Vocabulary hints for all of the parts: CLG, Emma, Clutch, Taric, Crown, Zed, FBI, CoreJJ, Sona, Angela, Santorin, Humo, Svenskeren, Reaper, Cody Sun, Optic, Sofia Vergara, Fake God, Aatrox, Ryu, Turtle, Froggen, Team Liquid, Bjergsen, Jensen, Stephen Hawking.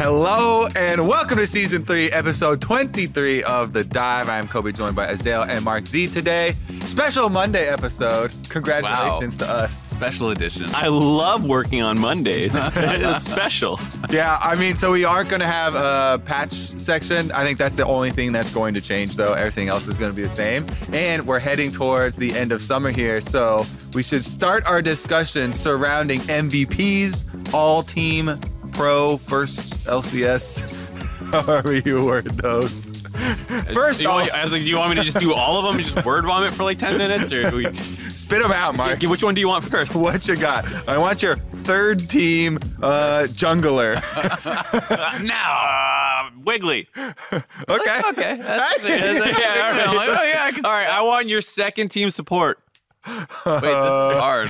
Hello and welcome to season 3, episode 23 of The Dive. I am Kobe, joined by Azael and Mark Z today. Special Monday episode. Congratulations to us. Special edition. I love working on Mondays. It's special. Yeah, I mean, so we aren't going to have a patch section. I think that's the only thing that's going to change, though. Everything else is going to be the same. And we're heading towards the end of summer here, so we should start our discussion surrounding MVPs, all-team Pro, first LCS, however you word those. First off, I was like, do you want me to just do all of them and just word vomit for like 10 minutes? Or we... Spit them out, Mark. Which one do you want first? What you got? I want your third team jungler. Wiggly. Okay. Okay. That's all right, I want your second team support. Wait, this is hard.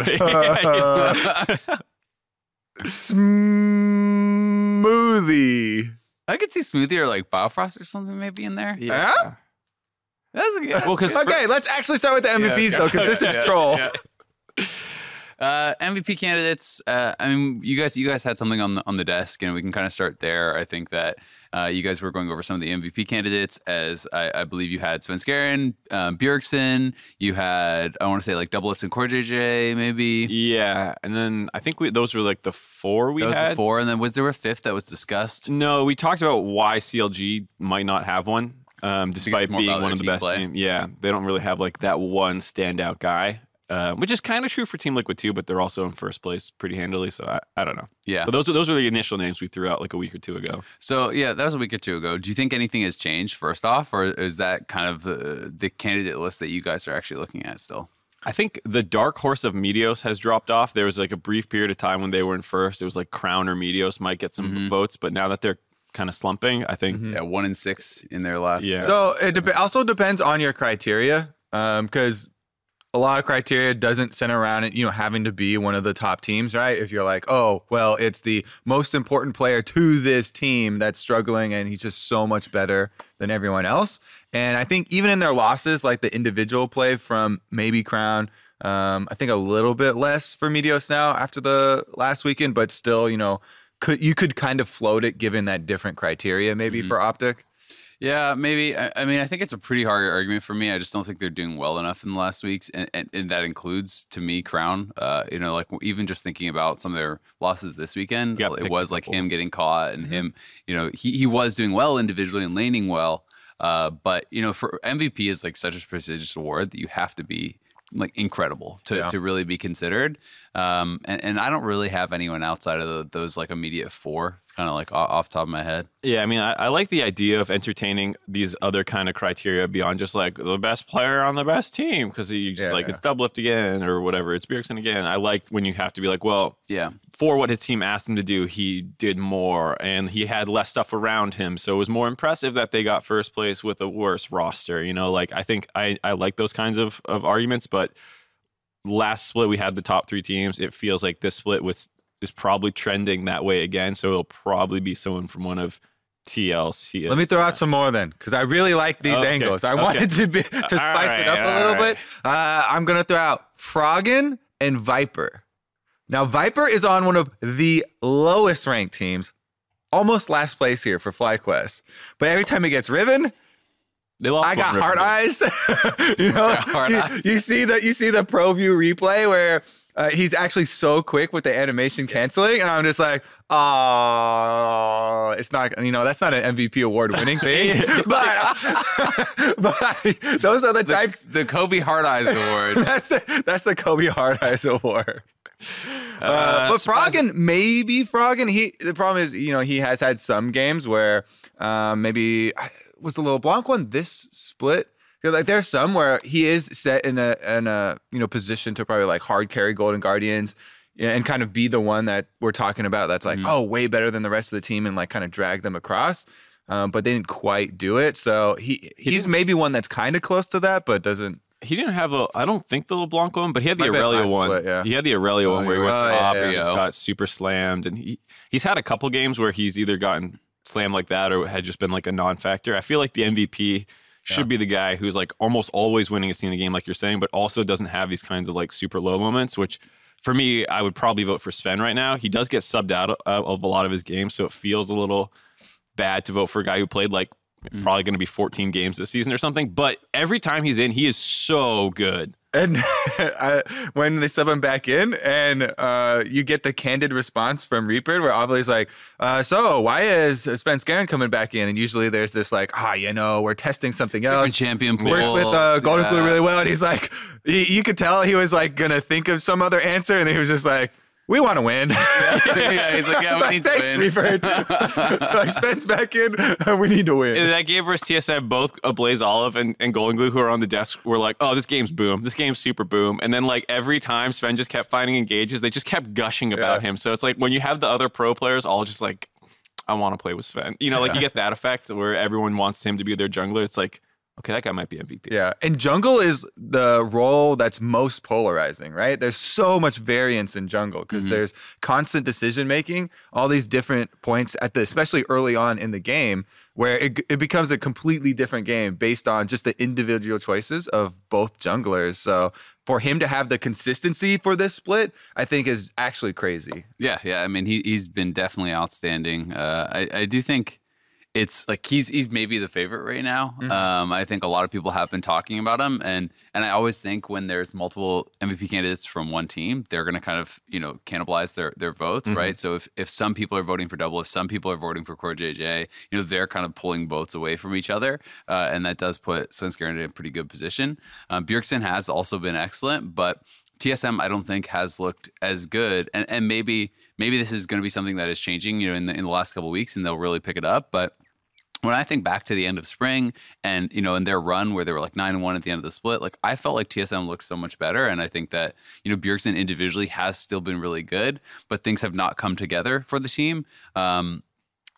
Smoothie. I could see Smoothie or like Biofrost or something maybe in there. Yeah. Huh? That's okay. Well, okay, let's actually start with the MVPs though, because this is troll. MVP candidates. I mean, you guys had something on the desk, and we can kind of start there. I think that you guys were going over some of the MVP candidates, as I believe you had Svenskeren, Bjergsen. You had, I want to say, like Doublelift and CoreJJ, maybe. Yeah, and then I think those were like the four we had. That was the four, and then was there a fifth that was discussed? No, we talked about why CLG might not have one, despite being one of the best teams. Yeah, they don't really have like that one standout guy. Which is kind of true for Team Liquid too, but they're also in first place pretty handily. So I don't know. Yeah. But those are the initial names we threw out like a week or two ago. So yeah, that was a week or two ago. Do you think anything has changed first off, or is that kind of the candidate list that you guys are actually looking at still? I think the dark horse of Meteos has dropped off. There was like a brief period of time when they were in first. It was like Crown or Meteos might get some votes, but now that they're kind of slumping, I think. Yeah, 1 in 6 in their last. Yeah. So it also depends on your criteria, because a lot of criteria doesn't center around it, having to be one of the top teams, right? If you're like, oh, well, it's the most important player to this team that's struggling and he's just so much better than everyone else. And I think even in their losses, like the individual play from maybe Crown, I think a little bit less for Meteos now after the last weekend, but still, you could kind of float it given that different criteria maybe for Optic. Yeah, maybe. I mean, I think it's a pretty hard argument for me. I just don't think they're doing well enough in the last weeks. And that includes, to me, Crown. Like even just thinking about some of their losses this weekend, it was like him getting caught and him, he was doing well individually and laning well. But, for MVP is like such a prestigious award that you have to be like incredible to really be considered. And I don't really have anyone outside of those like immediate four, kind of like off the top of my head. Yeah, I mean, I like the idea of entertaining these other kind of criteria beyond just like the best player on the best team, because you just it's Doublelift again or whatever, it's Bjergsen again. I like when you have to be like, well, for what his team asked him to do, he did more and he had less stuff around him. So it was more impressive that they got first place with a worse roster. Like I think I like those kinds of arguments, but last split we had the top three teams. It feels like this split is probably trending that way again, so it'll probably be someone from one of TLC. Let me throw out some more then, because I really like these angles. I wanted to spice it up a little bit. I'm going to throw out Froggen and Viper. Now, Viper is on one of the lowest ranked teams, almost last place here for FlyQuest. But every time it gets Riven, I got hard eyes. You see that? You see the pro view replay where he's actually so quick with the animation canceling, and I'm just like, oh, it's not. That's not an MVP award winning thing. but those are the types. The Kobe Hard Eyes Award. That's the Kobe Hard Eyes Award. But Froggen, maybe Froggen. The problem is, he has had some games where maybe. Was the LeBlanc one this split? Like there's some where he is set in a position to probably like hard carry Golden Guardians and kind of be the one that we're talking about. That's like way better than the rest of the team and like kind of drag them across. But they didn't quite do it. So he's maybe one that's kind of close to that, but doesn't. He didn't have I don't think the LeBlanc one, but he had the Aurelia one. Split, yeah. He had the Aurelia one where he went to Aubrey and got super slammed, and he's had a couple games where he's either gotten slam like that or had just been like a non-factor. I feel like the MVP should be the guy who's like almost always winning a team in the game, like you're saying, but also doesn't have these kinds of like super low moments, which for me, I would probably vote for Sven right now. He does get subbed out of a lot of his games, so it feels a little bad to vote for a guy who played like probably going to be 14 games this season or something. But every time he's in, he is so good. And when they sub him back in, and you get the candid response from Reaper, where Avelly's like, so why is Svenskeren coming back in? And usually there's this like, you know, we're testing something else. Different champion pool. Worked with Golden Blue really well. And he's like, you could tell he was like going to think of some other answer. And he was just like, we want to win. Yeah, he's like, yeah, we need to win. Thanks, Reaper. Like, Sven's back in. We need to win. And that game versus TSM, both Ablaze Olive and Golden Glue, who are on the desk, were like, oh, this game's boom. This game's super boom. And then, like, every time Sven just kept finding engages, they just kept gushing about him. So it's like when you have the other pro players all just like, I want to play with Sven. You know, like, you get that effect where everyone wants him to be their jungler. It's like, okay, that guy might be MVP. Yeah, and jungle is the role that's most polarizing, right? There's so much variance in jungle because there's constant decision-making, all these different points, especially early on in the game, where it becomes a completely different game based on just the individual choices of both junglers. So for him to have the consistency for this split, I think is actually crazy. Yeah. I mean, he's been definitely outstanding. I do think... it's like he's maybe the favorite right now. I think a lot of people have been talking about him, and I always think when there's multiple MVP candidates from one team, they're going to kind of, you know, cannibalize their votes, right? So if some people are voting for Doublelift, some people are voting for CoreJJ, you know, they're kind of pulling votes away from each other, and that does put Svenskeren in a pretty good position. Bjergsen has also been excellent, but TSM, I don't think, has looked as good, and maybe this is going to be something that is changing, you know, in the last couple of weeks, and they'll really pick it up. But when I think back to the end of spring and, you know, in their run where they were like 9-1 at the end of the split, like I felt like TSM looked so much better. And I think that, you know, Bjergsen individually has still been really good, but things have not come together for the team.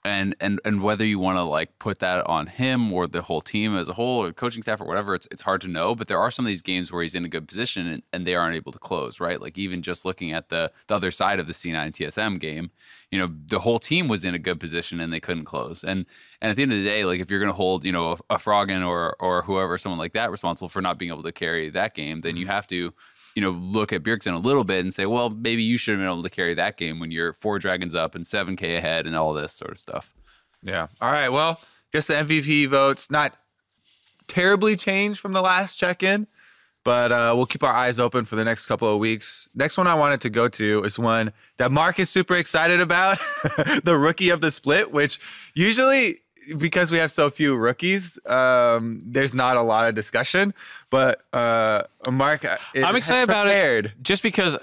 And whether you want to like put that on him or the whole team as a whole or coaching staff or whatever, it's hard to know. But there are some of these games where he's in a good position and they aren't able to close, right? Like even just looking at the other side of the C9 TSM game, you know, the whole team was in a good position and they couldn't close. And at the end of the day, like if you're going to hold, you know, a Froggen or whoever, someone like that responsible for not being able to carry that game, then you have to, you know, look at Bjergsen a little bit and say, well, maybe you should have been able to carry that game when you're 4 dragons up and 7K ahead and all this sort of stuff. Yeah. All right. Well, guess the MVP votes not terribly changed from the last check-in, but we'll keep our eyes open for the next couple of weeks. Next one I wanted to go to is one that Mark is super excited about, the rookie of the split, which usually... because we have so few rookies, there's not a lot of discussion. But Mark, I'm excited about it just because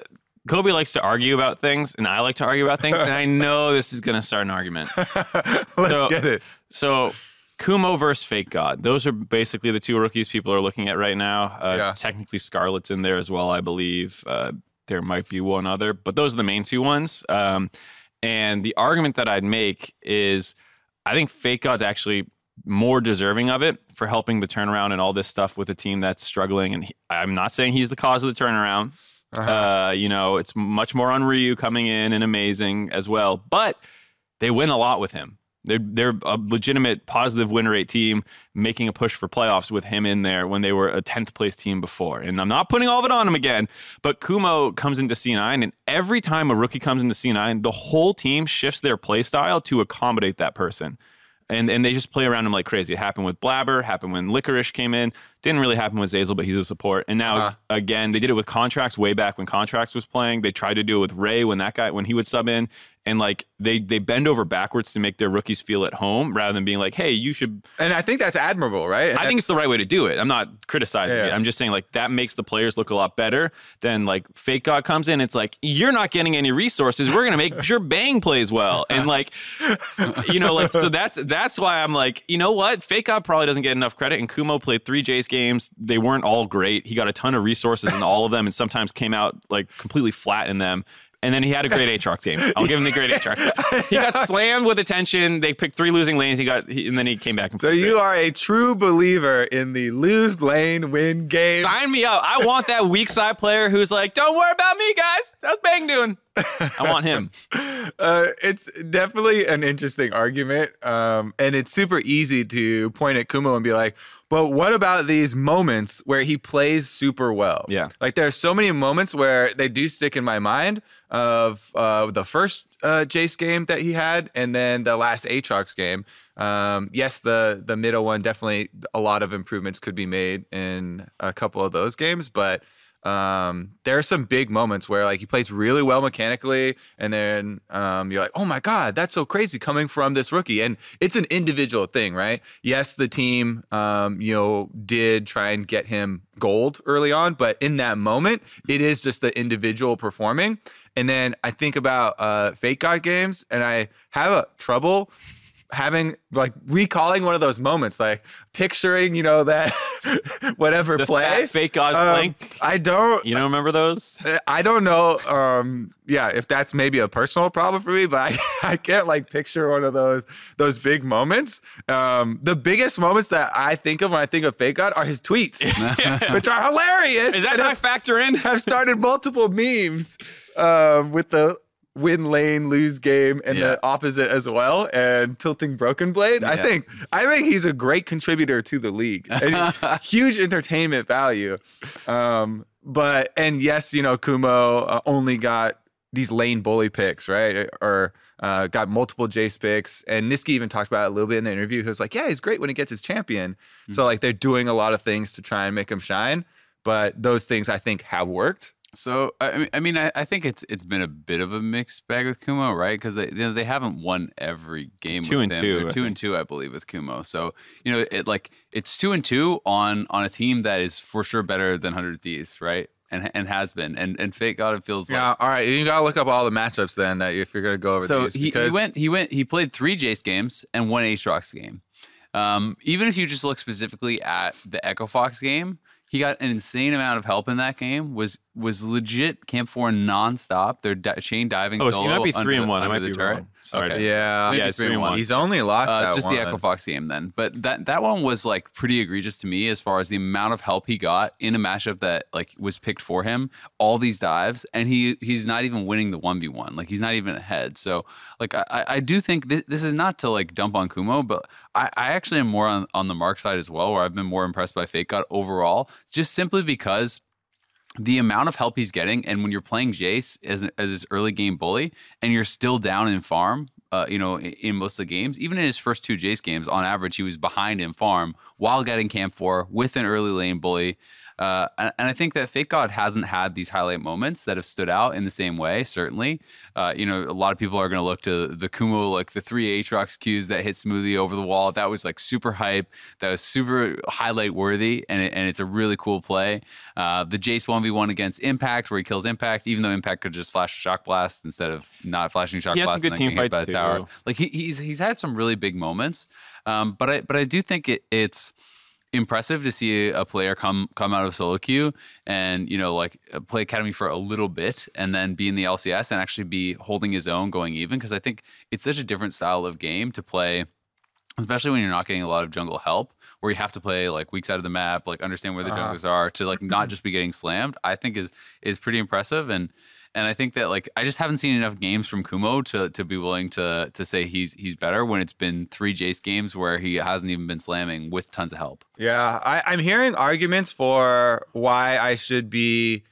Kobe likes to argue about things, and I like to argue about things, and I know this is going to start an argument. Let's get it. So Humo versus Fake God. Those are basically the two rookies people are looking at right now. Technically, Scarlet's in there as well, I believe. There might be one other, but those are the main two ones. And the argument that I'd make is... I think Fake God's actually more deserving of it for helping the turnaround and all this stuff with a team that's struggling. And I'm not saying he's the cause of the turnaround. You know, it's much more on Ryu coming in and amazing as well. But they win a lot with him. They're a legitimate positive win rate team making a push for playoffs with him in there when they were a 10th place team before. And I'm not putting all of it on him again, but Humo comes into C9, and every time a rookie comes into C9, the whole team shifts their play style to accommodate that person. And they just play around him like crazy. It happened with Blabber, happened when Licorice came in. Didn't really happen with Azael, but he's a support. And now, again, they did it with Contracts way back when Contracts was playing. They tried to do it with Ray when he would sub in. And, like, they bend over backwards to make their rookies feel at home rather than being like, hey, you should. And I think that's admirable, right? I think it's the right way to do it. I'm not criticizing it. I'm just saying, like, that makes the players look a lot better than, like, Fake God comes in. It's like, you're not getting any resources. We're going to make sure Bang plays well. And, like, you know, like, so that's why I'm like, you know what? Fake God probably doesn't get enough credit. And Humo played 3 Jace games. They weren't all great. He got a ton of resources in all of them and sometimes came out, like, completely flat in them. And then he had a great Aatrox game. I'll give him the great Aatrox. He got slammed with attention. They picked 3 losing lanes. And then he came back. And so you are a true believer in the lose lane win game. Sign me up. I want that weak side player who's like, don't worry about me, guys. How's Bang doing? I want him. It's definitely an interesting argument. And it's super easy to point at Kumo and be like, but what about these moments where he plays super well? Yeah. Like, there are so many moments where they do stick in my mind of the first Jace game that he had and then the last Aatrox game. Yes, the middle one, definitely a lot of improvements could be made in a couple of those games, but there are some big moments where, like, he plays really well mechanically, and then you're like, oh my god, that's so crazy coming from this rookie. And it's an individual thing, right? Yes, the team did try and get him gold early on, but in that moment it is just the individual performing. And then I think about Fake God games, and I have trouble having, like, recalling one of those moments, like picturing, that whatever the play. Fake God blank. You don't remember those? I don't know. Yeah, if that's maybe a personal problem for me, but I can't, like, picture one of those big moments. The biggest moments that I think of when I think of Fake God are his tweets, which are hilarious. Is that my factor in? I've started multiple memes with the win lane, lose game, and the opposite as well, and tilting broken blade. Yeah. I think he's a great contributor to the league. Huge entertainment value. And yes, Kumo only got these lane bully picks, right? Or got multiple Jace picks. And Nisqy even talked about it a little bit in the interview. He was like, yeah, he's great when he gets his champion. Mm-hmm. So, like, they're doing a lot of things to try and make him shine. But those things, I think, have worked. So, I think it's been a bit of a mixed bag with Kumo, right? Because they haven't won every game with him. 2-2, I believe, with Kumo. So, it's 2-2 on a team that is for sure better than 100 Thieves, right? And has been. And Fake God, it feels like. Yeah, all right. You got to look up all the matchups then that if you're going to go over these. So, he played 3 Jace games and 1 Aatrox game. Even if you just look specifically at the Echo Fox game, he got an insane amount of help in that game. Was legit Camp 4 nonstop. They're chain diving. Oh, so you might be 3-1. I might be wrong. Sorry. Okay. Yeah, so it's 3-1. He's only lost that just one. Just the Echo Fox game then. But that one was, like, pretty egregious to me as far as the amount of help he got in a matchup that, like, was picked for him. All these dives, and he's not even winning the 1v1. Like, he's not even ahead. So, like, I do think this is not to, like, dump on Kumo, but I actually am more on the Mark side as well, where I've been more impressed by Fake God overall. Just simply because the amount of help he's getting, and when you're playing Jace as his early game bully, and you're still down in farm, in most of the games, even in his first 2 Jace games, on average, he was behind in farm while getting Camp 4 with an early lane bully. And I think that Fake God hasn't had these highlight moments that have stood out in the same way, certainly. A lot of people are going to look to the Kumo, like the 3 Aatrox Qs that hit Smoothie over the wall. That was, like, super hype. That was super highlight worthy, and it's a really cool play. The Jace 1v1 against Impact, where he kills Impact, even though Impact could just flash a Shock Blast instead of not flashing Shock Blast. He has some good team fights too. Tower. Like, he's had some really big moments, but I do think it's impressive to see a player come out of solo queue and, like, play Academy for a little bit and then be in the LCS and actually be holding his own going even, because I think it's such a different style of game to play, especially when you're not getting a lot of jungle help, where you have to play, like, weak side of the map, like, understand where the junglers are to, like, not just be getting slammed. I think is pretty impressive. And I think that, like, I just haven't seen enough games from Kumo to be willing to say he's better when it's been 3 Jace games where he hasn't even been slamming with tons of help. Yeah, I'm hearing arguments for why I should be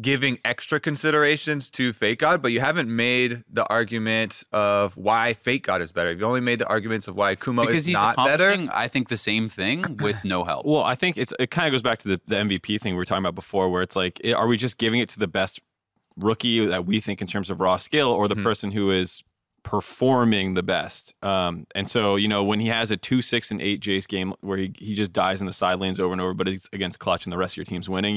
giving extra considerations to Fake God, but you haven't made the argument of why Fake God is better. You've only made the arguments of why Kumo is not better. I think the same thing with no help. Well, I think it kind of goes back to the MVP thing we were talking about before, where it's like, are we just giving it to the best rookie that we think in terms of raw skill, or the person who is performing the best? And so, when he has a 2, 6, and 8 Jace game where he just dies in the side lanes over and over, but it's against Clutch and the rest of your team's winning,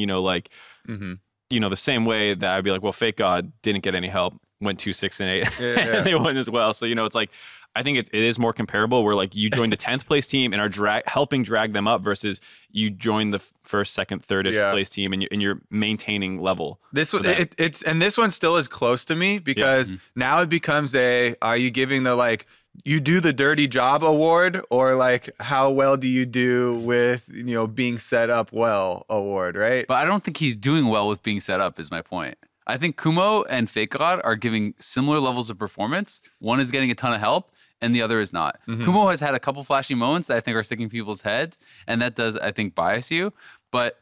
the same way that I'd be like, well, Fake God didn't get any help, went 2, 6, and 8, and they won as well. So, it's like, I think it is more comparable where, like, you joined the 10th place team and are helping drag them up versus you joined the first, second, third-ish place team and you're maintaining level. This one still is close to me because now it becomes are you giving the, like, you do the dirty job award, or, like, how well do you do with, being set up well award, right? But I don't think he's doing well with being set up is my point. I think Humo and Fake God are giving similar levels of performance. One is getting a ton of help, and the other is not. Mm-hmm. Humo has had a couple flashy moments that I think are sticking people's heads, and that does, I think, bias you. But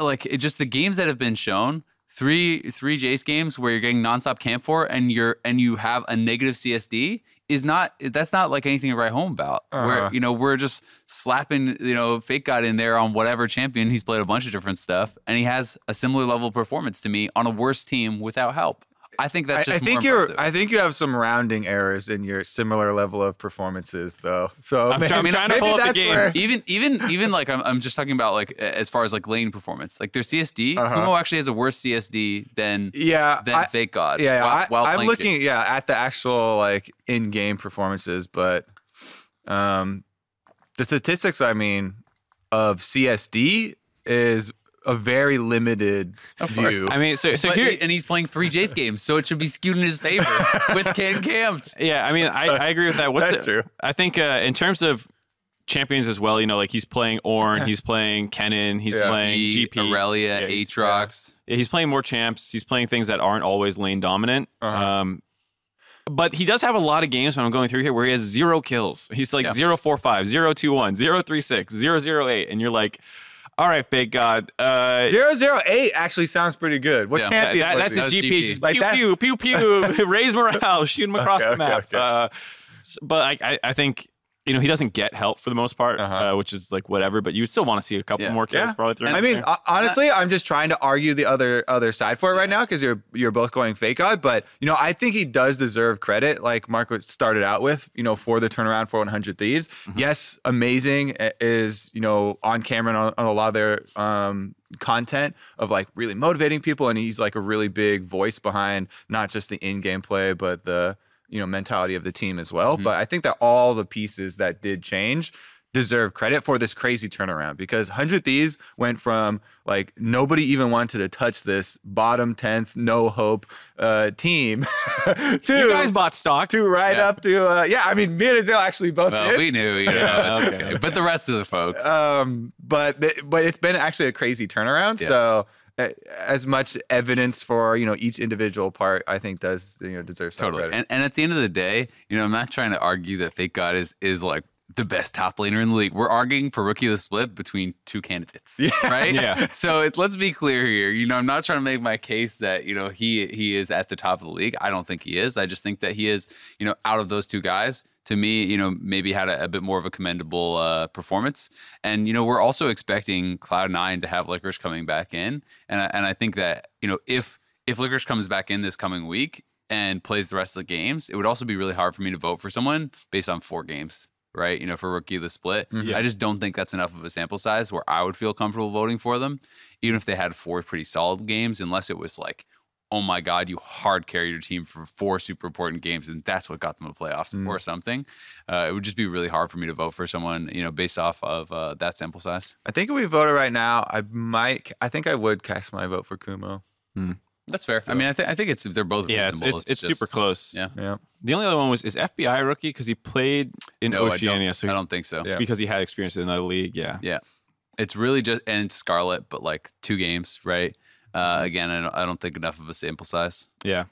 like, it just the games that have been shown, three Jace games where you're getting nonstop camp for, and you have a negative CSD. That's not like anything to write home about. Uh-huh. Where, you know, we're just slapping, you know, Fake God in there on whatever champion. He's played a bunch of different stuff, and he has a similar level of performance to me on a worse team without help. I think that's just more impressive. I think you have some rounding errors in your similar level of performances, though. So I'm trying to pull up the games. Where... Even like I'm just talking about like as far as like lane performance, like their CSD. Uh-huh. Humo actually has a worse CSD than Fake God. Yeah, I'm looking at the actual like in-game performances, but the statistics of CSD is a very limited view. I mean, so here... And he's playing three Jace games, so it should be skewed in his favor with Ken camped. Yeah, I mean, I agree with that. That's true. I think in terms of champions as well, you know, like he's playing Ornn, he's playing Kennen, he's playing GP. Aurelia, Aatrox. Yeah. He's playing more champs. He's playing things that aren't always lane dominant. Uh-huh. But he does have a lot of games when I'm going through here where he has 0 kills. He's like 0-4-5, 0-2-1, 0-3-6, 0-0-8, and you're like... All right, Fake God. 0-0-8 actually sounds pretty good. What champion? That's his GP. Just like pew, pew, pew, pew. Raise morale. Shoot him across the map. Okay. But I think, you know, he doesn't get help for the most part, which is like whatever. But you still want to see a couple more kills, probably. I mean, honestly, I'm just trying to argue the other side for it right now because you're both going Fake God. But you know, I think he does deserve credit, like Mark started out with, you know, for the turnaround for 100 Thieves. Mm-hmm. Yes, amazing is, you know, on camera and on a lot of their content of like really motivating people, and he's like a really big voice behind not just the in-game play, but the, you know, mentality of the team as well. Mm-hmm. But I think that all the pieces that did change deserve credit for this crazy turnaround, because 100 Thieves went from like nobody even wanted to touch this bottom 10th no hope team to you guys bought stock to up to me and Azael actually both did. We knew, you know. Okay. But the rest of the folks but it's been actually a crazy turnaround. So as much evidence for, you know, each individual part, I think does, you know, deserve some credit. And at the end of the day, you know, I'm not trying to argue that Fake God is like the best top laner in the league. We're arguing for rookie of the split between two candidates, right? Yeah. So let's be clear here. You know, I'm not trying to make my case that, you know, he is at the top of the league. I don't think he is. I just think that he is, you know, out of those two guys, to me, you know, maybe had a bit more of a commendable performance. And, you know, we're also expecting Cloud9 to have Licorice coming back in. And I think that, you know, if Licorice comes back in this coming week and plays the rest of the games, it would also be really hard for me to vote for someone based on 4 games, right? You know, for rookie of the split. Mm-hmm. I just don't think that's enough of a sample size where I would feel comfortable voting for them, even if they had 4 pretty solid games, unless it was like, oh my God, you hard carry your team for 4 super important games, and that's what got them to playoffs or something. It would just be really hard for me to vote for someone, you know, based off of that sample size. I think if we voted right now, I would cast my vote for Humo. Hmm. That's fair. So, I mean, I think they're both reasonable. It's super close. Yeah. The only other one was FBI rookie because he played in Oceania. I don't think so. Yeah. Because he had experience in another league. Yeah. It's really just it's Scarlet, but like 2 games, right? Again, I don't think enough of a sample size. Yeah.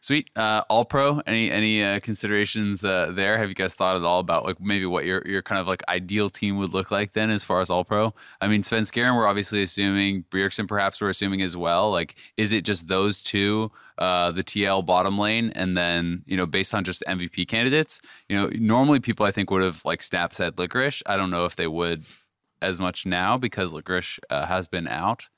Sweet. All pro. Any considerations there? Have you guys thought at all about like maybe what your kind of like ideal team would look like then as far as all pro? I mean, Svenskeren we're obviously assuming, Bjergsen perhaps we're assuming as well. Like, is it just those two, the TL bottom lane, and then, you know, based on just MVP candidates? You know, normally people I think would have like said Licorice. I don't know if they would as much now because Licorice has been out.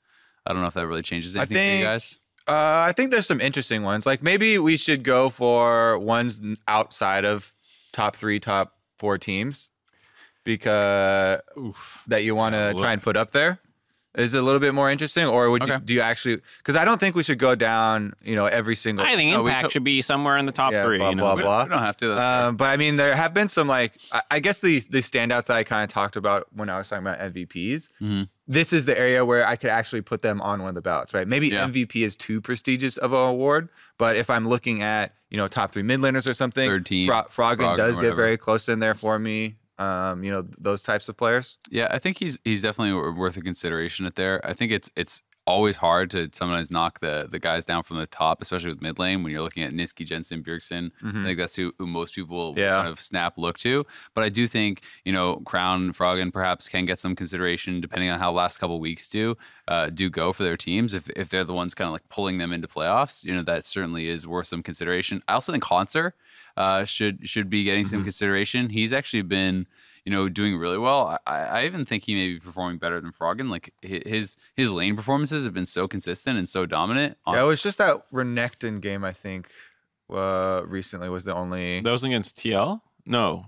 I don't know if that really changes anything for you guys. I think there's some interesting ones. Like maybe we should go for ones outside of top 3, top 4 teams because that you want to try and put up there is a little bit more interesting. Or would do you actually? Because I don't think we should go down. You know, every single. I think Impact should be somewhere in the top 3. Blah, you know? Blah. We don't have to. But I mean, there have been some like I guess the standouts that I kind of talked about when I was talking about MVPs. Mm-hmm. This is the area where I could actually put them on one of the ballots, right? Maybe MVP is too prestigious of an award, but if I'm looking at, you know, top 3 mid laners or something, Froggen does get very close in there for me. You know, those types of players. Yeah, I think he's definitely worth a consideration there. I think it's always hard to sometimes knock the guys down from the top, especially with mid lane when you're looking at Nisqy, Jensen, Bjergsen. I think that's who most people kind of snap look to. But I do think, you know, Crown, Froggen perhaps can get some consideration depending on how last couple weeks do go for their teams. If they're the ones kind of like pulling them into playoffs, you know, that certainly is worth some consideration. I also think Hanser should be getting some consideration. He's actually been, you know, doing really well. I even think he may be performing better than Froggen. Like his lane performances have been so consistent and so dominant. Yeah, it was just that Renekton game, I think, recently was the only... That was against TL? No.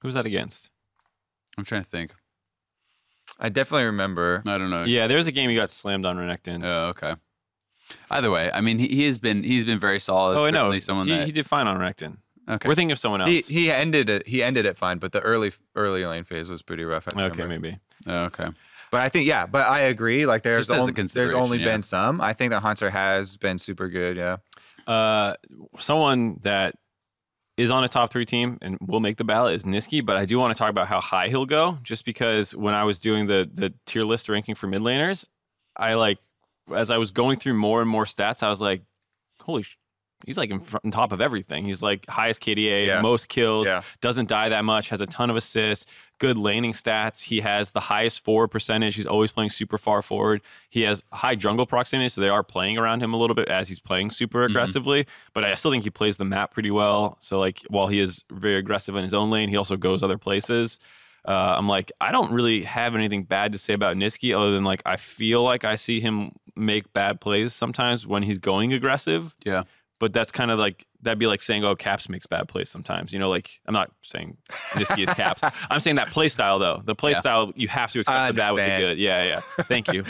Who was that against? I'm trying to think. I definitely remember. I don't know. Yeah, there was a game he got slammed on Renekton. Oh, okay. Either way, I mean, he's been very solid. Oh, I know. He did fine on Renekton. Okay. We're thinking of someone else. He ended it fine, but the early lane phase was pretty rough. I remember. Oh, okay. But I think, yeah, but I agree. Like there's only been some. I think that Hanser has been super good, yeah. Someone that is on a top 3 team and will make the ballot is Nisqy, but I do want to talk about how high he'll go, just because when I was doing the tier list ranking for mid laners, as I was going through more and more stats, I was like, holy shit. He's like on top of everything. He's like highest KDA, most kills, doesn't die that much, has a ton of assists, good laning stats. He has the highest forward percentage. He's always playing super far forward. He has high jungle proximity, so they are playing around him a little bit as he's playing super aggressively. But I still think he plays the map pretty well. So like while he is very aggressive in his own lane, he also goes other places. I'm like, I don't really have anything bad to say about Nisqy other than like I feel like I see him make bad plays sometimes when he's going aggressive. Yeah. But that's kind of like, that'd be like saying, oh, Caps makes bad plays sometimes. You know, like, I'm not saying Nisqy is Caps. I'm saying that play style, though. The play style, you have to accept the bad with the good. Yeah, yeah. Thank you.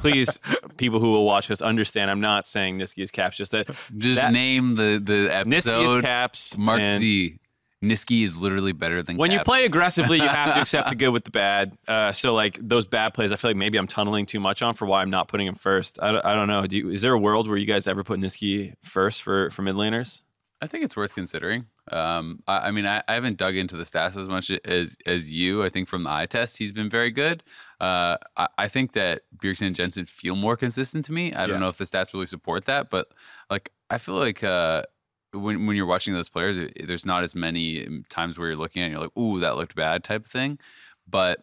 Please, people who will watch this, understand I'm not saying Nisqy is Caps. Just name the episode. Nisqy is Caps. Mark Z. Nisqy is literally better than Caps. When you play aggressively, you have to accept the good with the bad. So, like, those bad plays, I feel like maybe I'm tunneling too much on for why I'm not putting him first. I don't know. Is there a world where you guys ever put Nisqy first for mid laners? I think it's worth considering. I mean, I haven't dug into the stats as much as you. I think from the eye test, he's been very good. I think that Bjergsen and Jensen feel more consistent to me. I don't know if the stats really support that, but, like, I feel like... When you're watching those players, there's not as many times where you're looking at and you're like, ooh, that looked bad type of thing. But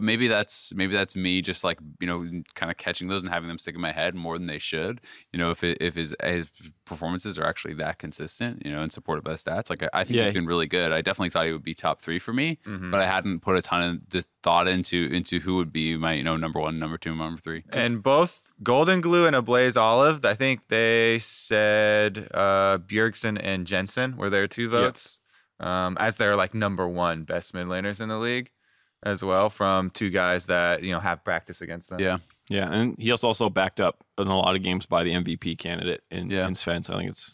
maybe that's me just like, you know, kind of catching those and having them stick in my head more than they should. You know, if his performances are actually that consistent, you know, and supported by the stats, like I think he's been really good. I definitely thought he would be top 3 for me, but I hadn't put a ton of thought into who would be my, you know, number 1, number 2, number 3. And both Golden Glue and Ablaze Olive, I think they said Bjergsen and Jensen were their 2 votes as their like number 1 best mid laners in the league. As well, from 2 guys that, you know, have practice against them. Yeah, yeah, and he also backed up in a lot of games by the MVP candidate in Sven. So I think it's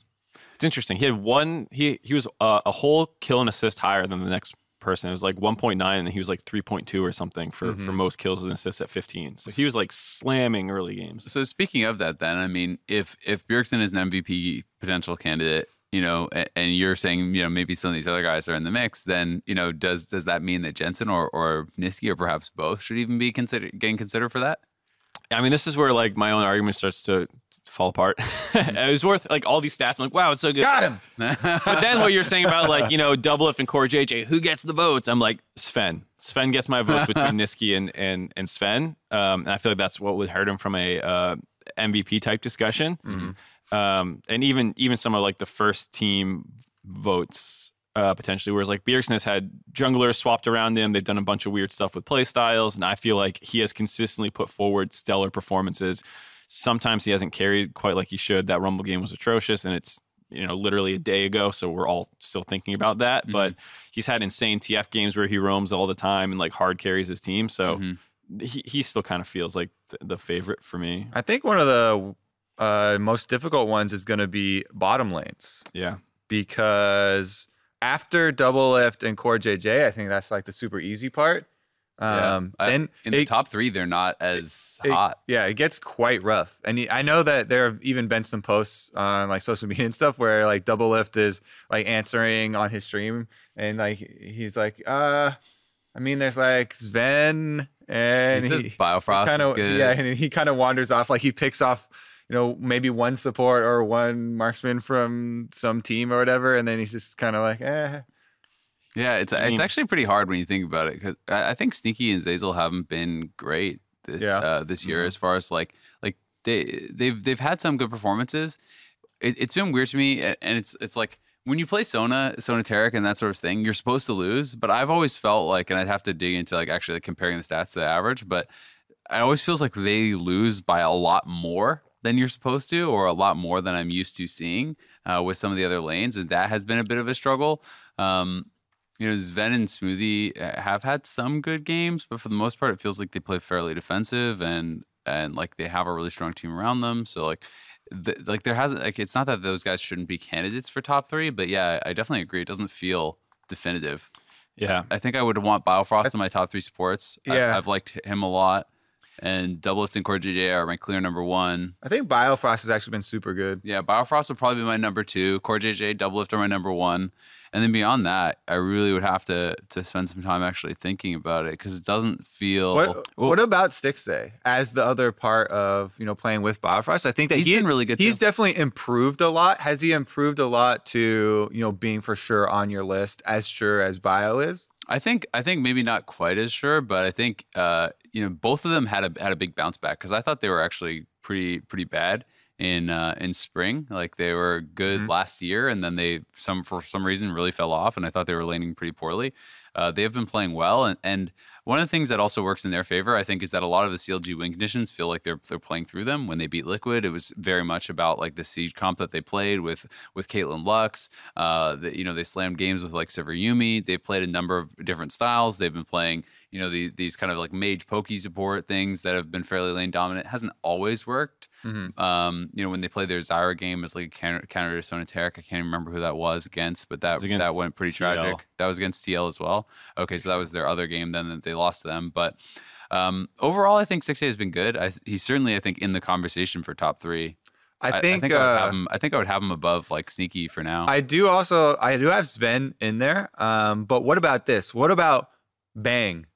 interesting. He had he was a whole kill and assist higher than the next person. It was like 1.9, and he was like 3.2 or something for most kills and assists at 15. So he was like slamming early games. So speaking of that, then I mean, if Bjergsen is an MVP potential candidate. You know, and you're saying, you know, maybe some of these other guys are in the mix, then, you know, does that mean that Jensen or Nisqy or perhaps both should even be getting considered for that? I mean, this is where, like, my own argument starts to fall apart. It was worth, like, all these stats. I'm like, wow, it's so good. Got him! But then what you're saying about, like, you know, Doublelift and CoreJJ, who gets the votes? I'm like, Sven. Sven gets my votes between Nisqy and Sven. And I feel like that's what would hurt him from a MVP-type discussion. And even some of like the first team votes potentially, whereas like Bjergsen has had junglers swapped around him. They've done a bunch of weird stuff with play styles, and I feel like he has consistently put forward stellar performances. Sometimes he hasn't carried quite like he should. That Rumble game was atrocious, and it's, you know, literally a day ago, so we're all still thinking about that. But he's had insane TF games where he roams all the time and like hard carries his team. So he still kind of feels like the favorite for me. I think one of the most difficult ones is going to be bottom lanes. Yeah. Because after Doublelift and CoreJJ, I think that's like the super easy part. In the top 3, they're not as hot. Yeah, it gets quite rough. And I know that there have even been some posts on like social media and stuff where like Doublelift is like answering on his stream and like he's like, I mean, there's like Sven And Biofrost kinda, is good. Yeah, and he kind of wanders off. Like, he picks off, you know, maybe one support or one marksman from some team or whatever, and then he's just kind of like, eh. Yeah, it's actually pretty hard when you think about it, because I think Sneaky and Zazel haven't been great this this year as far as like they've had some good performances. It's been weird to me, and it's like, when you play Sona Taric and that sort of thing, you're supposed to lose. But I've always felt like, and I'd have to dig into like actually like comparing the stats to the average, but it always feels like they lose by a lot more than you're supposed to, or a lot more than I'm used to seeing with some of the other lanes. And that has been a bit of a struggle. You know, Sven and Smoothie have had some good games, but for the most part, it feels like they play fairly defensive and like they have a really strong team around them. So like there hasn't, like, it's not that those guys shouldn't be candidates for top three, but yeah, I definitely agree. It doesn't feel definitive. Yeah, I think I would want Biofrost in my top three supports. Yeah, I've liked him a lot, and Doublelift and CoreJJ are my clear number one. I think Biofrost has actually been super good. Yeah, Biofrost would probably be my number two. CoreJJ, Doublelift are my number one, and then beyond that, I really would have to spend some time actually thinking about it, because it doesn't feel. What about Stixay as the other part of, you know, playing with Biofrost? I think that he's been really good. He's definitely improved a lot. Has he improved a lot to, you know, being for sure on your list, as sure as Bio is? I think maybe not quite as sure, but I think you know, both of them had a big bounce back, because I thought they were actually pretty bad in spring. Like, they were good last year, and then they for some reason really fell off, and I thought they were laning pretty poorly. They have been playing well, and one of the things that also works in their favor, I think, is that a lot of the CLG win conditions feel like they're playing through them. When they beat Liquid, it was very much about like the Siege comp that they played with Caitlyn Lux. You know, they slammed games with like Sivir Yumi. They've played a number of different styles. They've been playing, you know, these kind of like mage pokey support things that have been fairly lane dominant. It hasn't always worked. You know, when they played their Zyra game as like a counter to Sona Taric, I can't remember who that was against, but that went pretty tragic. That was against TL as well. Okay, so that was their other game then that they lost to them. But overall, I think 6A has been good. He's certainly, I think, in the conversation for top three. I think I would have him above like Sneaky for now. I do have Sven in there. But what about this? What about Bang?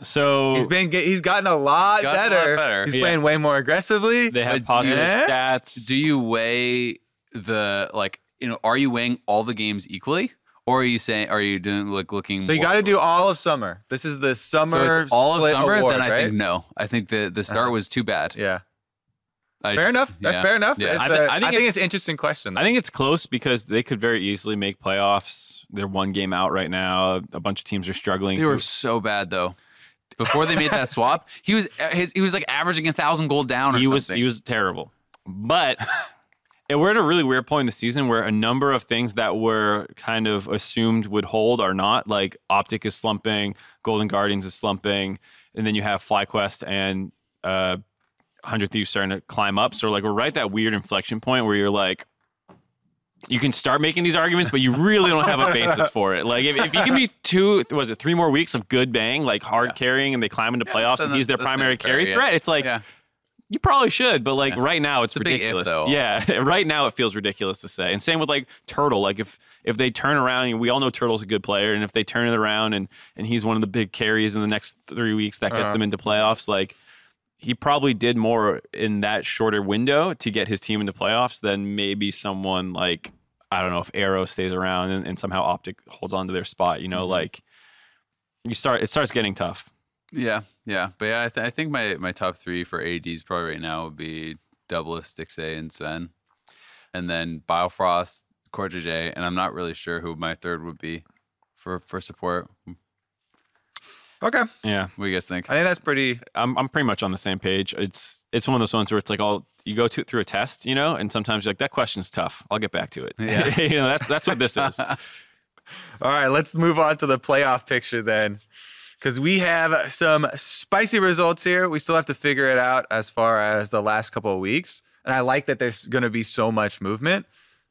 So he's gotten a lot better. He's playing way more aggressively. They have positive stats. Do you weigh the, like, you know, are you weighing all the games equally? Or are you doing like looking? So you got to do all of summer. This is the summer. So it's all of summer. Award, then I think no. I think the start was too bad. Yeah. Fair enough. That's fair enough. Yeah. I think it's an interesting question, though. I think it's close, because they could very easily make playoffs. They're one game out right now. A bunch of teams are struggling. They were so bad though. Before they made that swap, he was like averaging 1,000 gold down. He was terrible, but. And we're at a really weird point in the season where a number of things that were kind of assumed would hold are not. Like, Optic is slumping, Golden Guardians is slumping, and then you have FlyQuest and 100 Thieves starting to climb up. So, like, we're right at that weird inflection point where you're like, you can start making these arguments, but you really don't have a basis for it. Like, if you give me three more weeks of good Bang, like hard carrying, and they climb into playoffs, and he's their primary carry threat, it's like... Yeah. You probably should, but like right now it's ridiculous. Big if, though. Yeah, right now it feels ridiculous to say. And same with like Turtle. Like if they turn around, we all know Turtle's a good player, and if they turn it around and he's one of the big carries in the next 3 weeks that gets them into playoffs, like he probably did more in that shorter window to get his team into playoffs than maybe someone like, I don't know, if Arrow stays around and somehow Optic holds on to their spot. You know, like it starts getting tough. Yeah. But yeah, I think my top three for ADs probably right now would be Doublelift, Stixay, and Sven. And then Biofrost, CoreJJ, and I'm not really sure who my third would be for support. Okay. Yeah. What do you guys think? I think that's pretty... I'm pretty much on the same page. It's one of those ones where it's like, you go through a test, you know, and sometimes you're like, that question's tough. I'll get back to it. Yeah. You know, that's what this is. All right, let's move on to the playoff picture then. Because we have some spicy results here. We still have to figure it out as far as the last couple of weeks. And I like that there's going to be so much movement.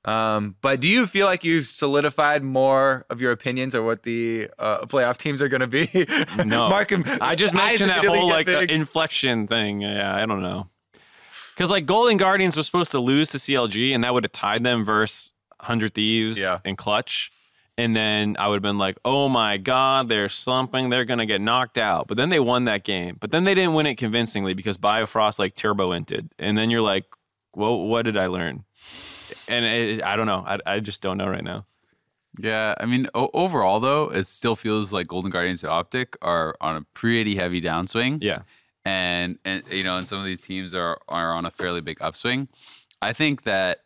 But do you feel like you've solidified more of your opinions or what the playoff teams are going to be? No. Mark, I just mentioned that whole like inflection thing. Yeah, I don't know. Because like Golden Guardians was supposed to lose to CLG, and that would have tied them versus 100 Thieves and Clutch. And then I would have been like, oh my God, they're slumping. They're going to get knocked out. But then they won that game. But then they didn't win it convincingly because Biofrost like turbo-inted. And then you're like, well, what did I learn? And I don't know. I just don't know right now. Yeah, I mean, overall, though, it still feels like Golden Guardians and Optic are on a pretty heavy downswing. Yeah. And you know, and some of these teams are on a fairly big upswing. I think that,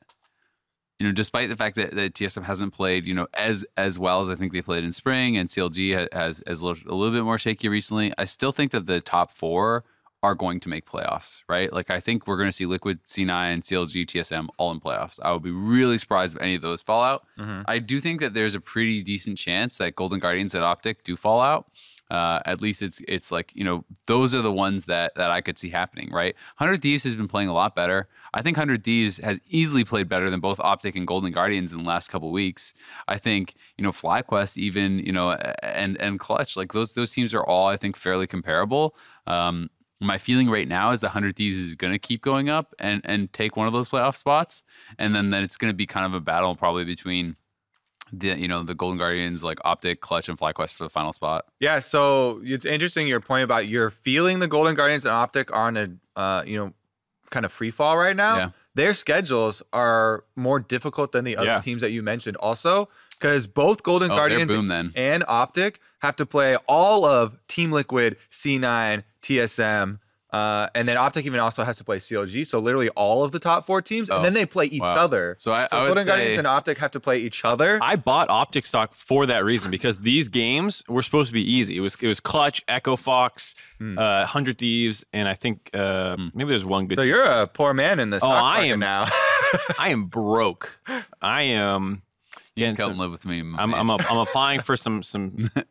you know, despite the fact that TSM hasn't played, you know, as well as I think they played in spring, and CLG has looked a little bit more shaky recently, I still think that the top four are going to make playoffs, right? Like, I think we're going to see Liquid, C9, CLG, TSM all in playoffs. I would be really surprised if any of those fall out. Mm-hmm. I do think that there's a pretty decent chance that Golden Guardians and Optic do fall out. At least it's like, you know, those are the ones that I could see happening, right? 100 Thieves has been playing a lot better. I think 100 Thieves has easily played better than both Optic and Golden Guardians in the last couple of weeks. I think, you know, FlyQuest even, you know, and Clutch, like those teams are all, I think, fairly comparable. My feeling right now is that 100 Thieves is going to keep going up and take one of those playoff spots. And then it's going to be kind of a battle probably between the Golden Guardians, like Optic, Clutch, and FlyQuest for the final spot. Yeah, so it's interesting your point about you're feeling the Golden Guardians and Optic are on a, kind of free fall right now. Yeah. Their schedules are more difficult than the other teams that you mentioned also, because both Golden Guardians and Optic have to play all of Team Liquid, C9, TSM, and then Optic even also has to play CLG. So literally all of the top four teams, and then they play each other. So Golden Guardians and Optic have to play each other. I bought Optic stock for that reason, because these games were supposed to be easy. It was Clutch, Echo Fox, 100 Thieves, and I think maybe there's one good. So you're a poor man in this. Oh, I am now. I am broke. I am. You can come live with me. I'm applying for some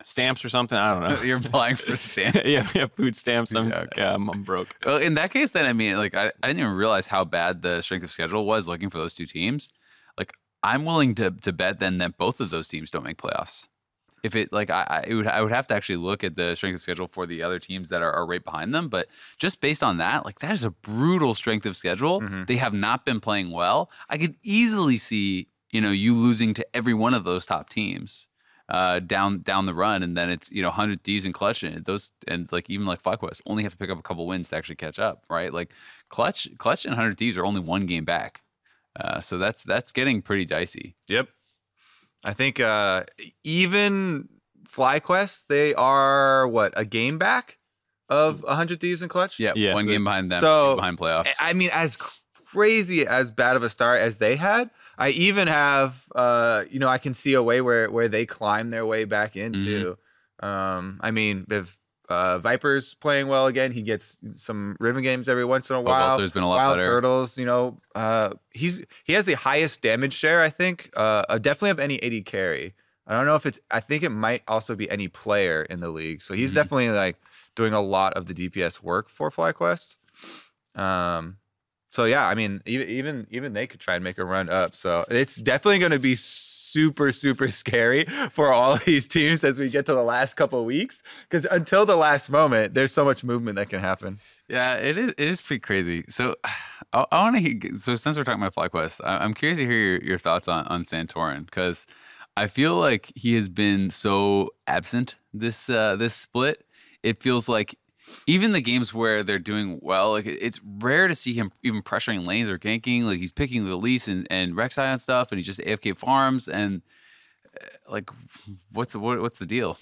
stamps or something. I don't know. You're applying for stamps. yeah, food stamps. I'm broke. Well, in that case, then, I mean, like, I didn't even realize how bad the strength of schedule was looking for those two teams. Like, I'm willing to bet then that both of those teams don't make playoffs. If it like I would have to actually look at the strength of schedule for the other teams that are right behind them. But just based on that, like, that is a brutal strength of schedule. Mm-hmm. They have not been playing well. I could easily see, you know, you losing to every one of those top teams down the run, and then it's, you know, 100 Thieves and Clutch, and those, and like even like FlyQuest only have to pick up a couple wins to actually catch up, right? Like Clutch and 100 Thieves are only one game back, so that's getting pretty dicey. Yep, I think even FlyQuest, they are what, a game back of 100 Thieves and Clutch. Yeah, one game behind them, so behind playoffs. I mean, as crazy as bad of a start as they had, I even have, I can see a way where they climb their way back into. Mm-hmm. I mean, if Viper's playing well again, he gets some Riven games every once in a while. There's been a lot better. Wild Turtles, you know, he has the highest damage share, I think, definitely of any AD carry. I don't know if I think it might also be any player in the league. So he's definitely like doing a lot of the DPS work for FlyQuest. So yeah, I mean, even they could try and make a run up. So it's definitely going to be super, super scary for all these teams as we get to the last couple of weeks, because until the last moment, there's so much movement that can happen. Yeah, it is pretty crazy. So I want to. So since we're talking about FlyQuest, I'm curious to hear your thoughts on Santorin, because I feel like he has been so absent this split. It feels like, even the games where they're doing well, like it's rare to see him even pressuring lanes or ganking. Like, he's picking the lease and Rek'Sai on stuff, and he just AFK farms. And like, what's the deal?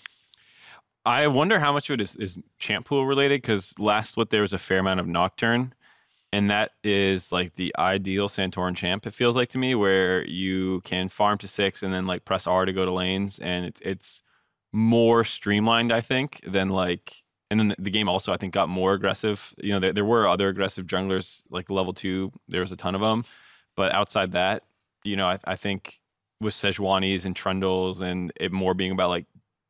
I wonder how much of it is champ pool related, because last split there was a fair amount of Nocturne, and that is like the ideal Santorin champ, it feels like to me, where you can farm to 6 and then like press R to go to lanes, and it's more streamlined, I think, than like. And then the game also, I think, got more aggressive. You know, there were other aggressive junglers, like level 2. There was a ton of them. But outside that, you know, I think with Sejuani's and Trundles and it more being about, like,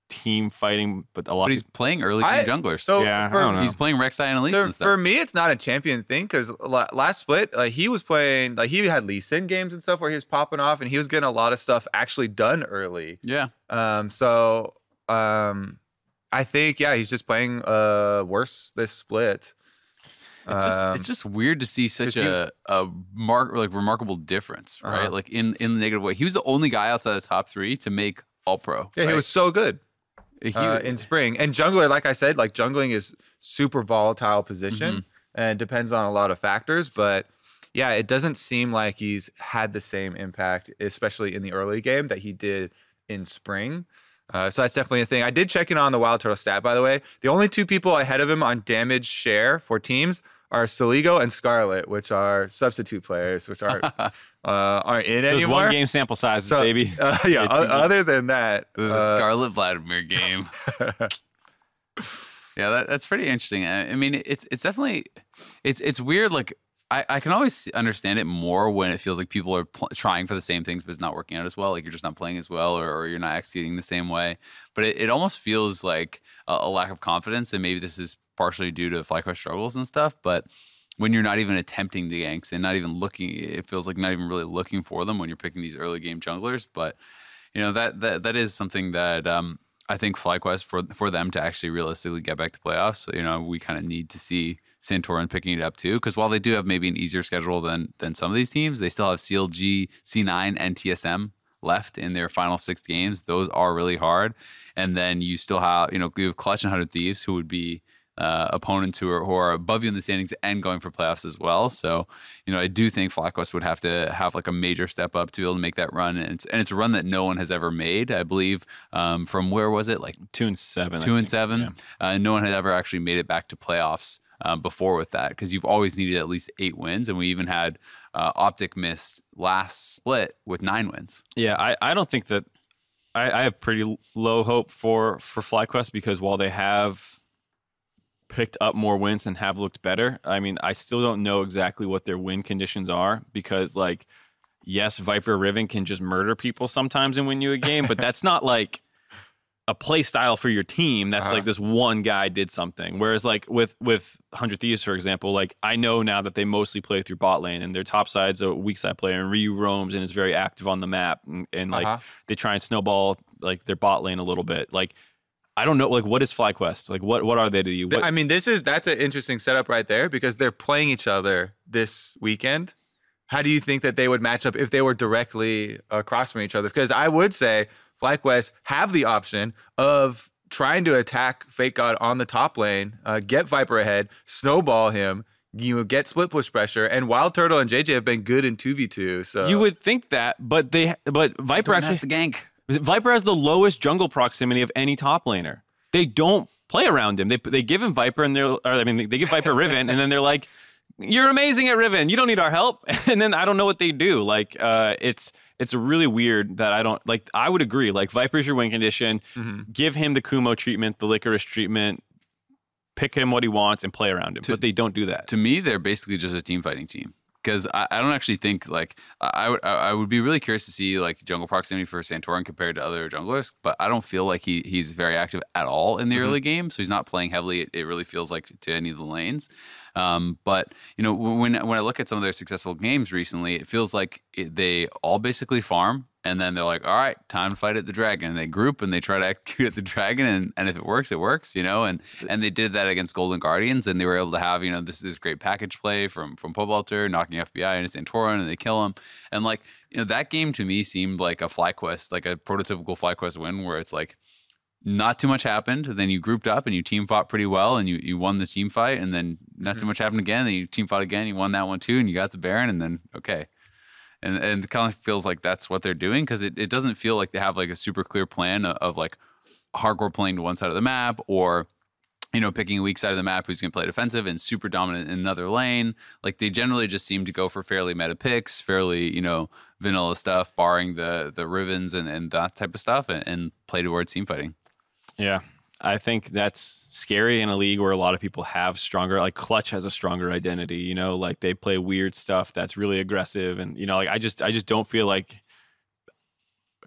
team fighting. But a lot. But he's playing early game junglers. So yeah, I don't know. He's playing Rek'Sai and Lee Sin stuff. For me, it's not a champion thing, because last split, he was playing, like, he had Lee Sin games and stuff where he was popping off, and he was getting a lot of stuff actually done early. Yeah. I think, yeah, he's just playing worse this split. It's just weird to see such a remarkable difference, right? Like in the negative way. He was the only guy outside the top 3 to make all pro. Yeah, right? He was so good in spring. And jungler, like I said, like jungling is super volatile position and depends on a lot of factors. But yeah, it doesn't seem like he's had the same impact, especially in the early game, that he did in spring. So that's definitely a thing. I did check in on the Wild Turtle stat, by the way. The only two people ahead of him on damage share for teams are Soligo and Scarlet, which are substitute players, which aren't in anymore. It was one game sample sizes, so, baby. Yeah, other than that. Scarlet Vladimir game. Yeah, that's pretty interesting. I mean, it's definitely, it's weird. Like, I can always understand it more when it feels like people are trying for the same things, but it's not working out as well. Like you're just not playing as well, or you're not executing the same way. But it almost feels like a lack of confidence, and maybe this is partially due to FlyQuest struggles and stuff. But when you're not even attempting the ganks and not even looking, it feels like not even really looking for them when you're picking these early game junglers. But you know that is something that I think FlyQuest, for them to actually realistically get back to playoffs, you know, we kind of need to see Santorin picking it up too, because while they do have maybe an easier schedule than some of these teams, they still have CLG, C9, and TSM left in their final 6 games. Those are really hard. And then you still have, you know, you have Clutch and 100 Thieves, who would be opponents who are above you in the standings and going for playoffs as well. So, you know, I do think FlyQuest would have to have like a major step up to be able to make that run, and it's a run that no one has ever made. I believe from where was it, like 2 and 7? Two and seven. Yeah. No one had ever actually made it back to playoffs before with that, because you've always needed at least 8 wins, and we even had Optic missed last split with 9 wins. Yeah, I don't think that I have pretty low hope for FlyQuest, because while they have picked up more wins and have looked better, I mean, I still don't know exactly what their win conditions are, because, like, yes, Viper Riven can just murder people sometimes and win you a game, but that's not, like, a play style for your team. That's like this one guy did something. Whereas, like, with 100 Thieves, for example, like, I know now that they mostly play through bot lane, and their top side's a weak side player, and Ryu roams and is very active on the map, and like, they try and snowball, like, their bot lane a little bit. Like, I don't know, like, what is FlyQuest? Like, what are they to you? I mean, that's an interesting setup right there, because they're playing each other this weekend. How do you think that they would match up if they were directly across from each other? Because I would say FlyQuest have the option of trying to attack Fake God on the top lane, get Viper ahead, snowball him, you get split push pressure, and Wild Turtle and JJ have been good in 2v2. So you would think that, but Viper actually the gank. Viper has the lowest jungle proximity of any top laner. They don't play around him. They give him Viper, and they give Viper Riven, and then they're like, "You're amazing at Riven. You don't need our help." And then I don't know what they do. Like, it's really weird that I don't like. I would agree. Like, Viper's your win condition. Give him the Kumo treatment, the Licorice treatment. Pick him what he wants and play around him. But they don't do that. To me, they're basically just a team fighting team. Because I don't actually think, like, I would be really curious to see, like, jungle proximity for Santorin compared to other junglers, but I don't feel like he's very active at all in the early game, so he's not playing heavily. It really feels like to any of the lanes. But, you know, when I look at some of their successful games recently, it feels like they all basically farm, and then they're like, all right, time to fight at the dragon. And they group and they try to execute at the dragon. And if it works, it works, you know. And they did that against Golden Guardians. And they were able to have, you know, this great package play from Pobalter, knocking FBI and Santorin, and they kill him. And, like, you know, that game to me seemed like a FlyQuest, like a prototypical FlyQuest win, where it's like not too much happened. Then you grouped up and you team fought pretty well, and you won the team fight. And then not too much happened again. Then you team fought again. You won that one too. And you got the Baron. And then, okay. And it kind of feels like that's what they're doing, because it doesn't feel like they have, like, a super clear plan of like hardcore playing to one side of the map, or, you know, picking a weak side of the map who's going to play defensive and super dominant in another lane. Like, they generally just seem to go for fairly meta picks, fairly, you know, vanilla stuff, barring the Rivens and that type of stuff, and play towards team fighting. Yeah, I think that's scary in a league where a lot of people have stronger, like, Clutch has a stronger identity, you know, like, they play weird stuff that's really aggressive. And, you know, like, I just don't feel, like,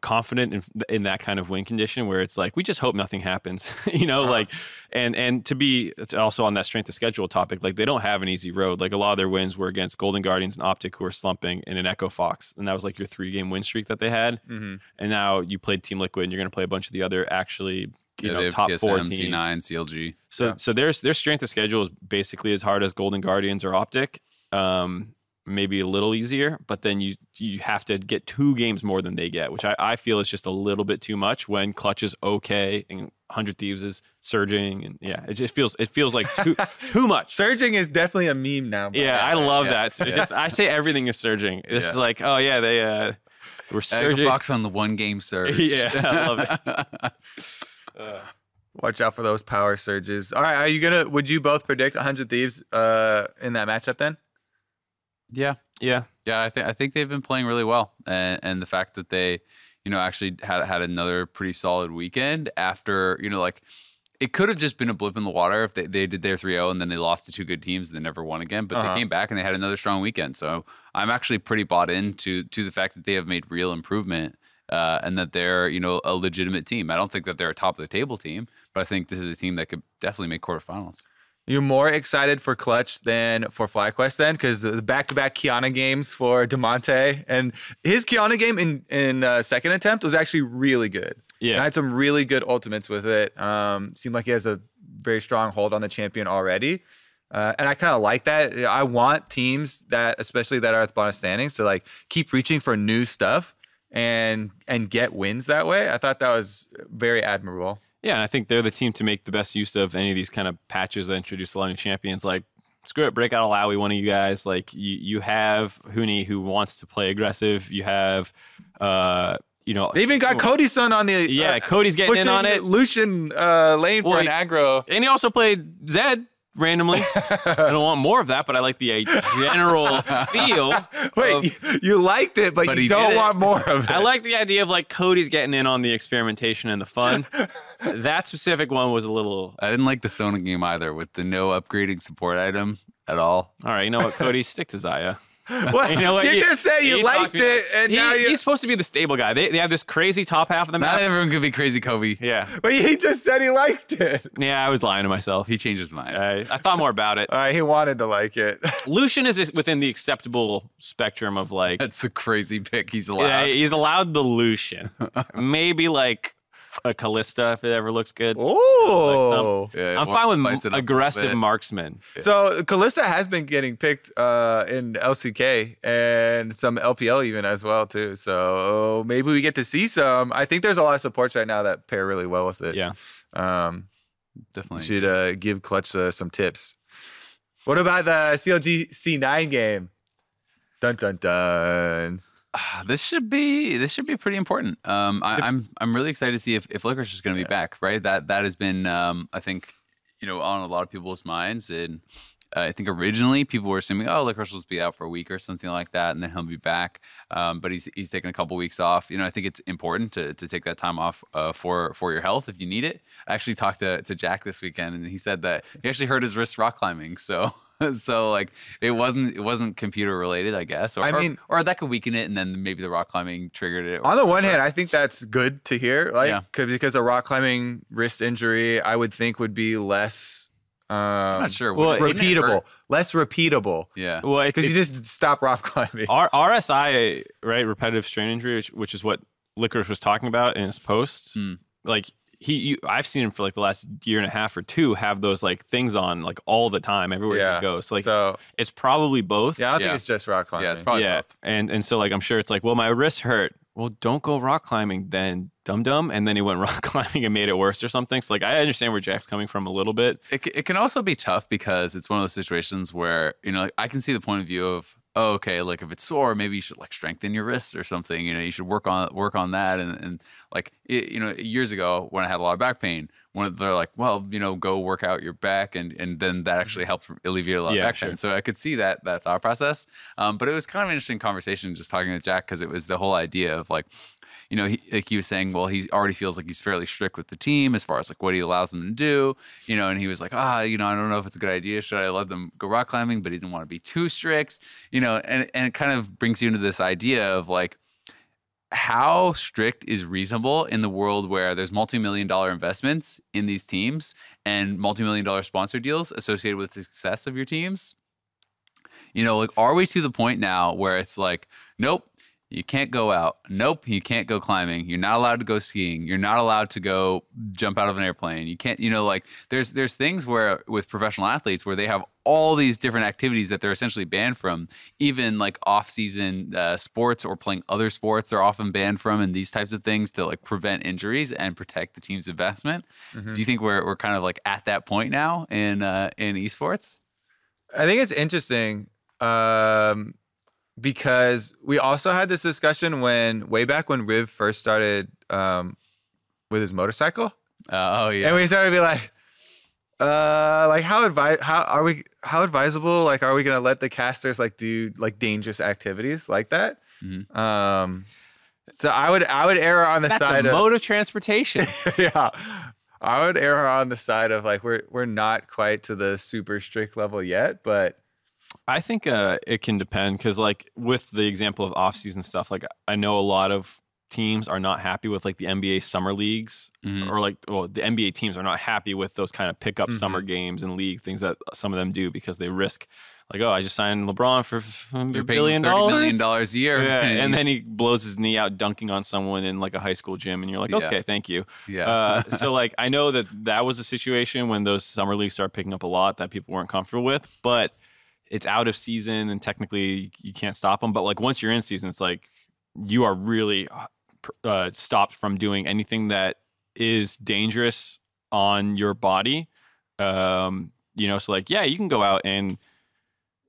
confident in that kind of win condition, where it's like, we just hope nothing happens, you know, like, and to be also on that strength of schedule topic, like, they don't have an easy road. Like, a lot of their wins were against Golden Guardians and Optic, who are slumping, and an Echo Fox. And that was, like, your 3-game win streak that they had. And now you played Team Liquid, and you're going to play a bunch of the other actually, you know, top TSM, 4 teams. C9, CLG. So their strength of schedule is basically as hard as Golden Guardians or Optic. maybe a little easier, but then you have to get 2 games more than they get, which I feel is just a little bit too much when Clutch is okay and 100 Thieves is surging, and yeah, it just feels like too much. Surging is definitely a meme now. Yeah, I love that. So it's just, I say everything is surging. It's just like, oh yeah, they were surging. Echo Fox on the 1-game surge. Yeah, I love it. Watch out for those power surges. All right, would you both predict 100 Thieves in that matchup then? Yeah. I think they've been playing really well, and the fact that they, actually had another pretty solid weekend after, like, it could have just been a blip in the water if they did their 3-0 and then they lost to 2 good teams and they never won again. But they came back and they had another strong weekend. So I'm actually pretty bought into the fact that they have made real improvement. And that they're, a legitimate team. I don't think that they're a top-of-the-table team, but I think this is a team that could definitely make quarterfinals. You're more excited for Clutch than for FlyQuest then? Because the back-to-back Kiana games for DeMonte, and his Kiana game in second attempt was actually really good. Yeah. And I had some really good ultimates with it. Seemed like he has a very strong hold on the champion already. And I kind of like that. I want teams that, especially that are at the bottom standings, to keep reaching for new stuff and get wins that way. I thought that was very admirable. Yeah, and I think they're the team to make the best use of any of these kind of patches that introduce a lot of new champions. Like, screw it, break out Alawi, one of you guys. Like, you have Huni, who wants to play aggressive. You have, they even got Cody's son on the... Yeah, Cody's getting in on it. Lucian lane for an aggro. And he also played Zed. Randomly. I don't want more of that, but I like the general feel. You liked it, but you don't want more of it. I like the idea of Cody's getting in on the experimentation and the fun. That specific one was a little... I didn't like the Sona game either with the no upgrading support item at all. All right, you know what, Cody? Stick to Zaya. What? You're going to say you liked it, and now he's supposed to be the stable guy. They have this crazy top half of the map. Not everyone could be crazy Kobe. Yeah. But he just said he liked it. Yeah, I was lying to myself. He changed his mind. I thought more about it. He wanted to like it. Lucian is within the acceptable spectrum of That's the crazy pick he's allowed. Yeah, he's allowed the Lucian. Maybe a Callista if it ever looks good. Oh, I'm fine with aggressive marksman. Yeah. So Callista has been getting picked in LCK and some LPL even as well too. So maybe we get to see some. I think there's a lot of supports right now that pair really well with it. Yeah, definitely should give Clutch some tips. What about the CLG C9 game? Dun dun dun. This should be pretty important. I'm really excited to see if Licorice is going to be back. Right, that has been I think on a lot of people's minds, and I think originally people were assuming, oh, Licorice will be out for a week or something like that, and then he'll be back. But he's taking a couple weeks off. I think it's important to take that time off for your health if you need it. I actually talked to Jack this weekend, and he said that he actually hurt his wrist rock climbing. So. So it wasn't computer related, I guess. Or that could weaken it, and then maybe the rock climbing triggered it. On the one hand, I think that's good to hear, because a rock climbing wrist injury, I would think, would be less repeatable. Less repeatable. Yeah. Well, because you just stop rock climbing. RSI, right? Repetitive strain injury, which is what Licorice was talking about in his posts. Mm. I've seen him for the last 1.5 years or 2 have those things on all the time everywhere he goes. So it's probably both. Yeah, I don't think it's just rock climbing. Yeah, it's probably both. And so I'm sure it's well, my wrist hurt. Well, don't go rock climbing then, dum-dum. And then he went rock climbing and made it worse or something. So, I understand where Jack's coming from a little bit. It can also be tough because it's one of those situations where, I can see the point of view of, oh, okay, if it's sore, maybe you should strengthen your wrists or something. You should work on that. And years ago when I had a lot of back pain, they're like, well, go work out your back, and then that actually helps alleviate a lot of action. Sure. So I could see that thought process. But it was kind of an interesting conversation just talking to Jack, because it was the whole idea of he was saying, well, he already feels like he's fairly strict with the team as far as what he allows them to do, and he was like, I don't know if it's a good idea. Should I let them go rock climbing? But he didn't want to be too strict, and it kind of brings you into this idea of how strict is reasonable in the world where there's multi-million-dollar investments in these teams and multi-million-dollar sponsor deals associated with the success of your teams. Are we to the point now where it's nope, You can't go out. Nope, you can't go climbing. You're not allowed to go skiing. You're not allowed to go jump out of an airplane. You can't, you know, like there's things where with professional athletes where they have all these different activities that they're essentially banned from. Even like off-season sports or playing other sports are often banned from, and these types of things to like prevent injuries and protect the team's investment. Mm-hmm. Do you think we're kind of like at that point now in esports? I think it's interesting. Because we also had this discussion when way back when Riv first started with his motorcycle. Oh yeah. And we started to be like how advisable like are we gonna let the casters like do like dangerous activities like that? Mm-hmm. So I would err on the side of mode of transportation. Yeah. I would err on the side of like we're not quite to the super strict level yet, but I think it can depend because, like, with the example of off-season stuff, like, I know a lot of teams are not happy with, like, the NBA summer leagues or, like, well, the NBA teams are not happy with those kind of pickup summer games and league things that some of them do because they risk, like, oh, I just signed LeBron for $30 million a year. Yeah. And then he blows his knee out dunking on someone in, like, a high school gym, and you're like, okay, thank you. Yeah. So, like, I know that was a situation when those summer leagues started picking up a lot that people weren't comfortable with, but it's out of season and technically you can't stop them. But like once you're in season, it's like you are really stopped from doing anything that is dangerous on your body. You know, so like, yeah, you can go out and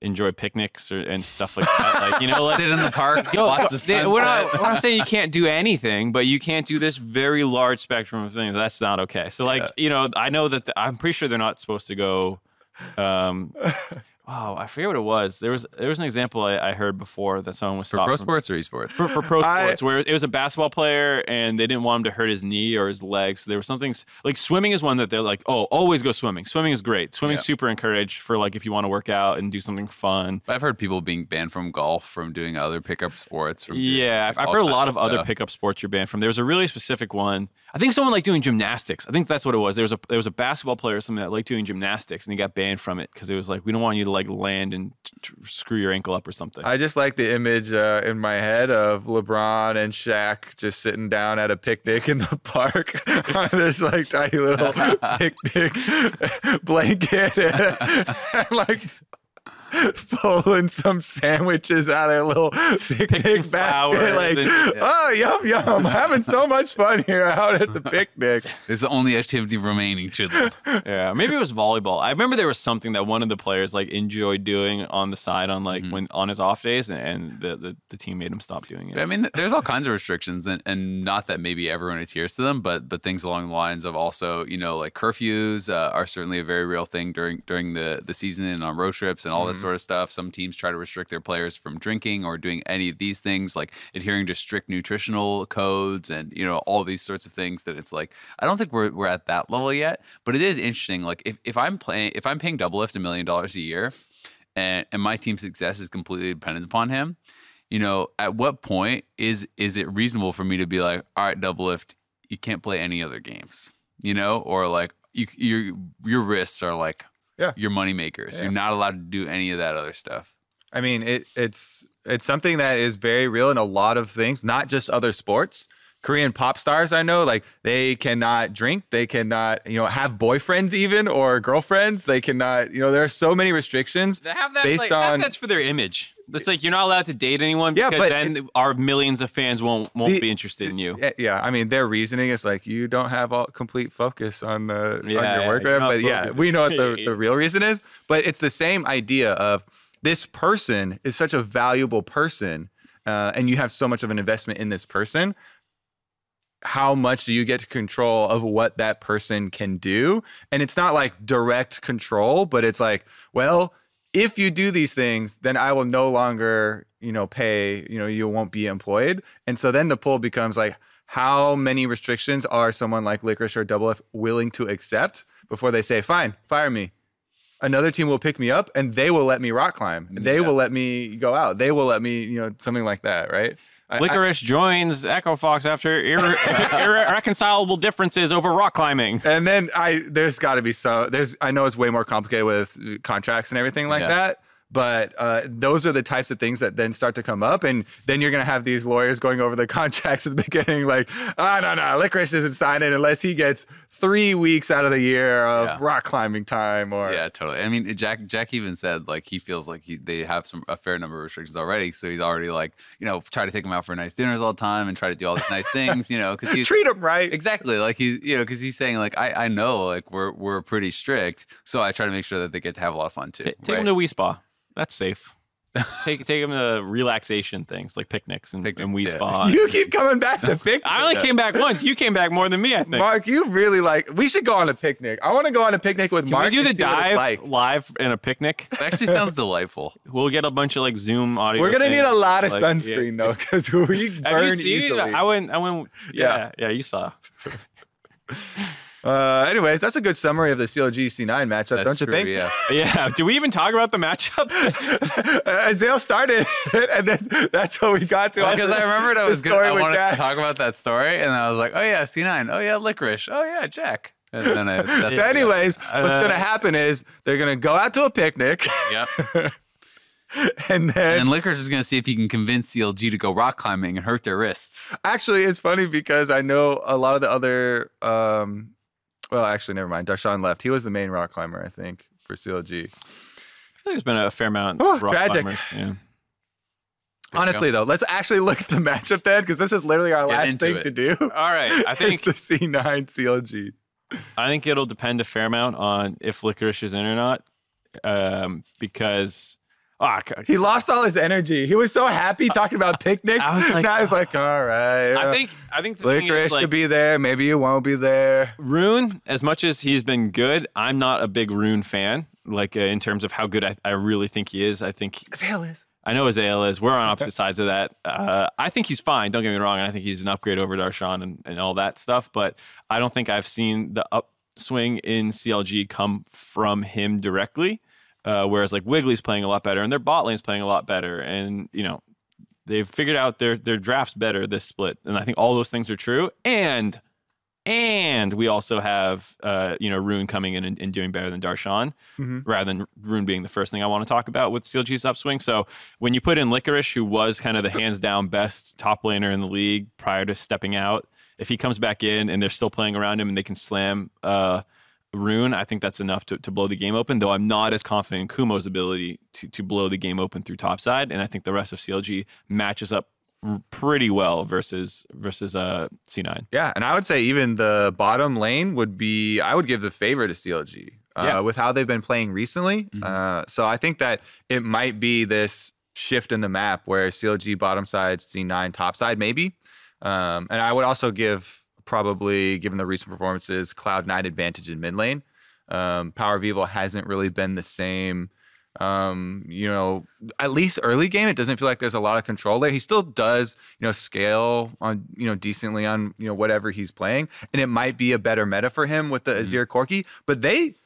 enjoy picnics and stuff like that. Like, you know, like, sit in the park. Go, watch the we're not saying you can't do anything, but you can't do this very large spectrum of things. That's not okay. So like, you know, I know that I'm pretty sure they're not supposed to go, wow, I forget what it was. There was an example I heard before that someone was stopped. For pro sports or esports? For pro sports, where it was a basketball player and they didn't want him to hurt his knee or his leg. So there was something like swimming is one that they're like, oh, always go swimming. Swimming is great. Swimming's super encouraged for like if you want to work out and do something fun. But I've heard people being banned from golf, from doing other pickup sports. I've heard a lot of other pickup sports you're banned from. There was a really specific one. I think someone liked doing gymnastics. I think that's what it was. There was a basketball player or something that liked doing gymnastics and he got banned from it because it was like, we don't want you to like land and screw your ankle up or something. I just like the image in my head of LeBron and Shaq just sitting down at a picnic in the park on this like tiny little picnic blanket and like pulling some sandwiches out of their little picnic basket. Like, oh, yum, yum. I'm having so much fun here out at the picnic. It's the only activity remaining to them. Yeah, maybe it was volleyball. I remember there was something that one of the players like enjoyed doing on the side on like when on his off days, and the team made him stop doing it. I mean, there's all kinds of restrictions, and not that maybe everyone adheres to them, but things along the lines of also, you know, like curfews are certainly a very real thing during the season and on road trips and all this sort of stuff. Some teams try to restrict their players from drinking or doing any of these things, like adhering to strict nutritional codes and, you know, all these sorts of things that it's like, I don't think we're at that level yet, but it is interesting. Like if I'm paying Doublelift $1 million a year and my team's success is completely dependent upon him, you know, at what point is it reasonable for me to be like, all right, Doublelift, you can't play any other games, you know, or like your wrists are like, yeah, your money makers. Yeah. You're not allowed to do any of that other stuff. I mean, it's something that is very real in a lot of things, not just other sports. Korean pop stars, I know, like they cannot drink, they cannot, you know, have boyfriends even or girlfriends. They cannot, you know, there are so many restrictions. They have that based on that's for their image. That's like you're not allowed to date anyone because then our millions of fans won't be interested in you. Yeah, I mean their reasoning is like you don't have all complete focus on your work, but yeah, we know what the real reason is. But it's the same idea of this person is such a valuable person, and you have so much of an investment in this person. How much do you get to control of what that person can do? And it's not like direct control, but it's like, well, if you do these things, then I will no longer, you know, pay, you know, you won't be employed. And so then the pull becomes like, how many restrictions are someone like Licorice or Doublelift willing to accept before they say, fine, fire me. Another team will pick me up and they will let me rock climb. They will let me go out. They will let me, you know, something like that, right? Licorice joins Echo Fox after irreconcilable differences over rock climbing. And then there's got to be I know it's way more complicated with contracts and everything like that, But those are the types of things that then start to come up. And then you're going to have these lawyers going over the contracts at the beginning like, oh, no, Licorice isn't signing unless he gets 3 weeks out of the year of rock climbing time. Or yeah, totally. I mean, Jack even said, like, he feels like they have a fair number of restrictions already. So he's already, like, you know, try to take him out for nice dinners all the time and try to do all these nice things, you know. Cause he's, treat him right. Exactly. Like, he's, you know, because he's saying, like, I know, like, we're pretty strict. So I try to make sure that they get to have a lot of fun, too. Take him to Wii Spa. That's safe. Take them to relaxation things like picnics and Wii Spa. You keep coming back to picnics. I only came back once. You came back more than me, I think. Mark, you really like. We should go on a picnic. I want to go on a picnic with Mark. Can we do the dive live in a picnic? It actually sounds delightful. We'll get a bunch of like Zoom audio. We're gonna need a lot of sunscreen though, because we burn easily. I went. Yeah. You saw. Anyways, that's a good summary of the CLG C9 matchup, don't you think? Yeah. Yeah. Do we even talk about the matchup? Azael started it, and that's what we got to. Because I remembered I wanted to talk about that story, and I was like, oh yeah, C9. Oh yeah, Licorice. Oh yeah, Jack. And then so anyways, what's going to happen is they're going to go out to a picnic. Yep. And then Licorice is going to see if he can convince CLG to go rock climbing and hurt their wrists. Actually, it's funny because I know a lot of the other... well, actually, never mind. Darshan left. He was the main rock climber, I think, for CLG. I feel like there's been a fair amount of rock climbers. Yeah. Honestly, though, let's actually look at the matchup then, because this is literally our last thing to do. All right. I think it's the C9 CLG. I think it'll depend a fair amount on if Licorice is in or not, because... he lost all his energy. He was so happy talking about picnics. Like, now he's like, all right. I think the Licorice thing is, like, could be there. Maybe you won't be there. Rune, as much as he's been good, I'm not a big Rune fan. Like, in terms of how good I really think he is. I think Azael is. I know Azael is. We're on opposite sides of that. I think he's fine. Don't get me wrong. I think he's an upgrade over Darshan and all that stuff. But I don't think I've seen the upswing in CLG come from him directly. Whereas like Wiggly's playing a lot better and their bot lane's playing a lot better, and you know they've figured out their drafts better this split, and I think all those things are true, and we also have you know, Rune coming in and doing better than Darshan, rather than Rune being the first thing I want to talk about with CLG's upswing. So when you put in Licorice, who was kind of the hands down best top laner in the league prior to stepping out, if he comes back in and they're still playing around him and they can slam Rune, I think that's enough to blow the game open, though I'm not as confident in Kumo's ability to blow the game open through topside, and I think the rest of CLG matches up pretty well versus C9. Yeah, and I would say even the bottom lane I would give the favor to CLG with how they've been playing recently. So I think that it might be this shift in the map where CLG bottom side, C9 topside maybe. And I would also give... probably, given the recent performances, Cloud9 advantage in mid lane. Power of Evil hasn't really been the same. You know, at least early game, it doesn't feel like there's a lot of control there. He still does, you know, scale on, you know, decently on, you know, whatever he's playing. And it might be a better meta for him with the Azir Corki. But they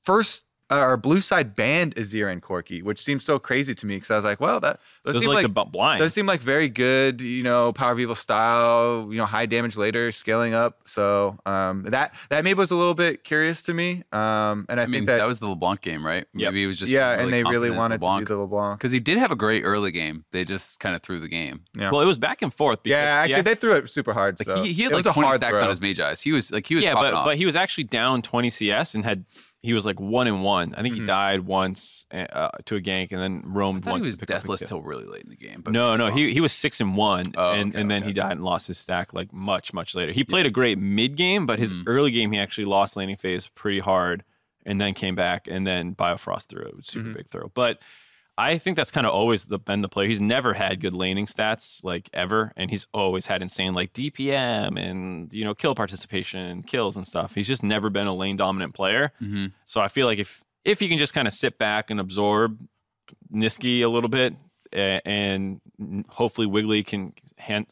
first... Our blue side banned Azir and Corki, which seems so crazy to me because I was like, well, those seem like those seem like very good, you know, Power of Evil style, you know, high damage later, scaling up. So that maybe was a little bit curious to me. And I mean, think that was the LeBlanc game, right? Yep. Maybe it was just really, and they really wanted LeBlanc to do the LeBlanc because he did have a great early game. They just kind of threw the game. Yeah. Well, it was back and forth. Because, they threw it super hard. Like, so. He had like 20 stacks on his Magi Eyes. He was but he was actually down 20 CS and had. He was like 1-1. I think he died once to a gank, and then roamed once. He was deathless till really late in the game. But no, he was 6-1, and then he died and lost his stack like much later. He played a great mid game, but his early game he actually lost laning phase pretty hard, and then came back, and then Biofrost threw it, super big throw. But I think that's kind of always been the player. He's never had good laning stats like ever, and he's always had insane like DPM and, you know, kill participation, kills and stuff. He's just never been a lane dominant player. So I feel like if you can just kind of sit back and absorb Nisqy a little bit, and hopefully Wiggly can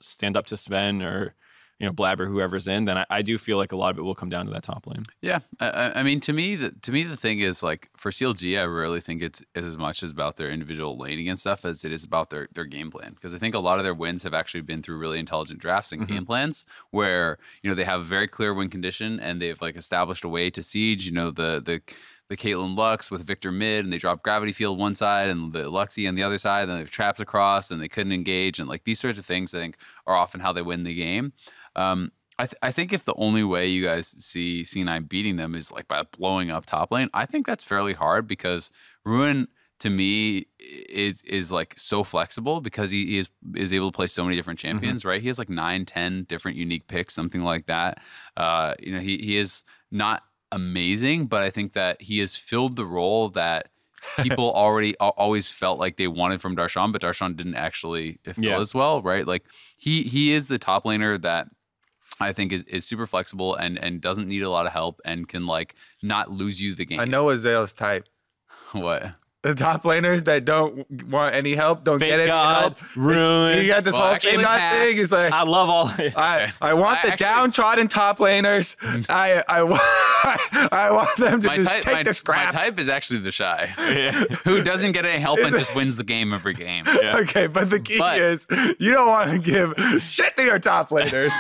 stand up to Sven or, you know, Blabber, whoever's in, then I do feel like a lot of it will come down to that top lane. Yeah, I mean, to me the thing is, like, for CLG, I really think it's as much about their individual laning and stuff as it is about their game plan, because I think a lot of their wins have actually been through really intelligent drafts and game plans where, you know, they have a very clear win condition and they've like established a way to siege, you know, the the Caitlyn Lux with Victor mid, and they dropped Gravity Field one side and the Luxie on the other side, and they have traps across and they couldn't engage. And like these sorts of things, I think, are often how they win the game. I think if the only way you guys see C9 beating them is like by blowing up top lane, I think that's fairly hard because Rune, to me, is like so flexible because he is able to play so many different champions, right? He has like 9, 10 different unique picks, something like that. You know, he is not amazing, but I think that he has filled the role that people already always felt like they wanted from Darshan, but Darshan didn't actually fill as well, right? Like he is the top laner that I think is super flexible and doesn't need a lot of help and can like not lose you the game. I know Azael's type. What? The top laners that don't want any help, don't Fake get any God, help. Rune. You got this whole Fake God thing. It's like I love all. I want the downtrodden top laners. I want them to just take the scraps. My type is actually the shy, who doesn't get any help and just wins the game every game. Yeah. Okay, but the key is you don't want to give shit to your top laners.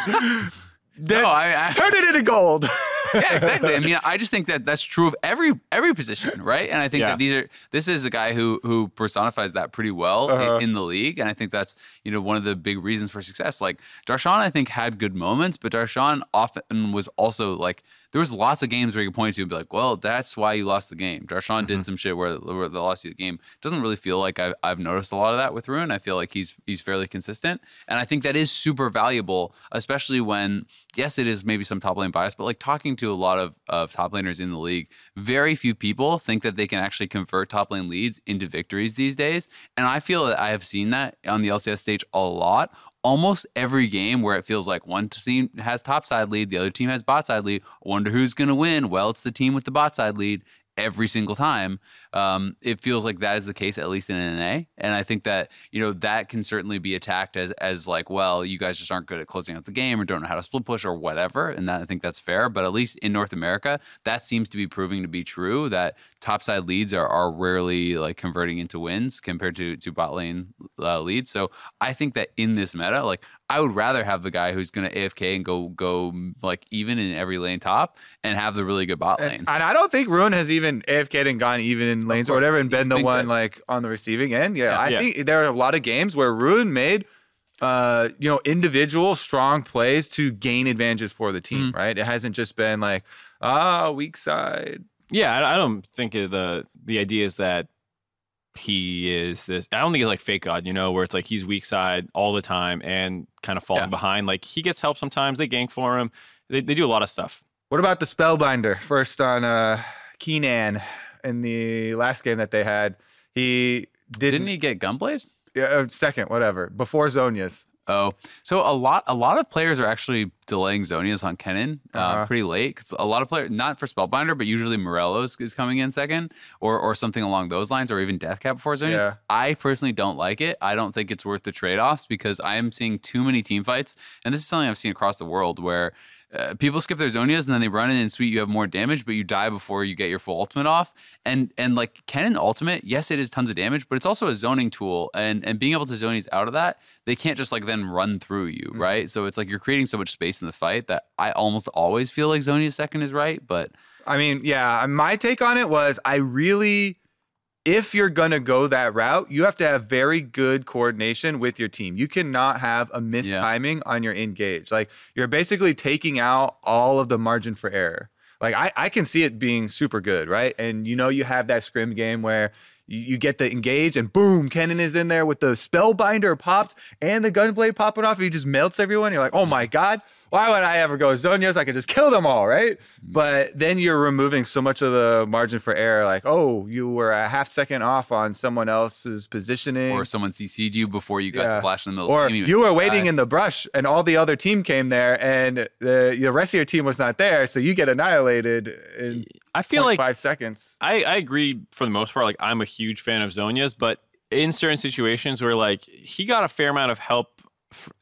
Then no, I turn it into gold. Yeah, exactly. I mean, I just think that that's true of every position, right? And I think that this is a guy who personifies that pretty well in the league, and I think that's, you know, one of the big reasons for success. Like Darshan, I think, had good moments, but Darshan often was also like there was lots of games where you could point to and be like, well, that's why you lost the game. Darshan did some shit where they lost you the game. Doesn't really feel like I've noticed a lot of that with Rune. I feel like he's fairly consistent. And I think that is super valuable, especially when, yes, it is maybe some top lane bias, but like talking to a lot of top laners in the league, very few people think that they can actually convert top lane leads into victories these days. And I feel that I have seen that on the LCS stage a lot. Almost every game where it feels like one team has top side lead, the other team has bot side lead. Wonder who's going to win? Well, it's the team with the bot side lead every single time. It feels like that is the case, at least in NA. And I think that, you know, that can certainly be attacked as like, well, you guys just aren't good at closing out the game or don't know how to split push or whatever. And that, I think that's fair. But at least in North America, that seems to be proving to be true, that top side leads are rarely like converting into wins compared to bot lane leads. So I think that in this meta, like I would rather have the guy who's going to AFK and go like even in every lane top and have the really good bot lane. And I don't think Rune has even AFK'd and gone even in lanes or whatever and been the one like on the receiving end. I think there are a lot of games where Rune made you know, individual strong plays to gain advantages for the team, right? It hasn't just been like, weak side. Yeah, I don't think the idea is that he is this. I don't think he's like Fake God, you know, where it's like he's weak side all the time and kind of falling behind. Like he gets help sometimes. They gank for him. They do a lot of stuff. What about the Spellbinder? First on Keenan in the last game that they had, he didn't he get Gunblade? Yeah, second, whatever, before Zonya's. Oh, so a lot of players are actually delaying Zonya's on Kennen pretty late. Cause a lot of players, not for Spellbinder, but usually Morello's is coming in second or something along those lines, or even Deathcap before Zonya's. Yeah. I personally don't like it. I don't think it's worth the trade-offs because I am seeing too many team fights. And this is something I've seen across the world where people skip their Zonya's and then they run in and sweet, you have more damage, but you die before you get your full ultimate off. And like Kennen ultimate, yes, it is tons of damage, but it's also a zoning tool. And being able to Zonya's out of that, they can't just like then run through you, right? So it's like you're creating so much space in the fight that I almost always feel like Zonya's second is right. But I mean, yeah, my take on it was if you're going to go that route, you have to have very good coordination with your team. You cannot have a missed timing on your engage. Like you're basically taking out all of the margin for error. Like I can see it being super good, right? And you know, you have that scrim game where you get the engage and boom, Kennen is in there with the Spellbinder popped and the Gunblade popping off. And he just melts everyone. You're like, oh my God, why would I ever go Zonya's? I could just kill them all, right? But then you're removing so much of the margin for error. Like, oh, you were a half second off on someone else's positioning. Or someone CC'd you before you got the flash in the middle. Or you were waiting in the brush and all the other team came there and the rest of your team was not there. So you get annihilated in 5 seconds. I agree for the most part. Like, I'm a huge fan of Zonya's, but in certain situations where like he got a fair amount of help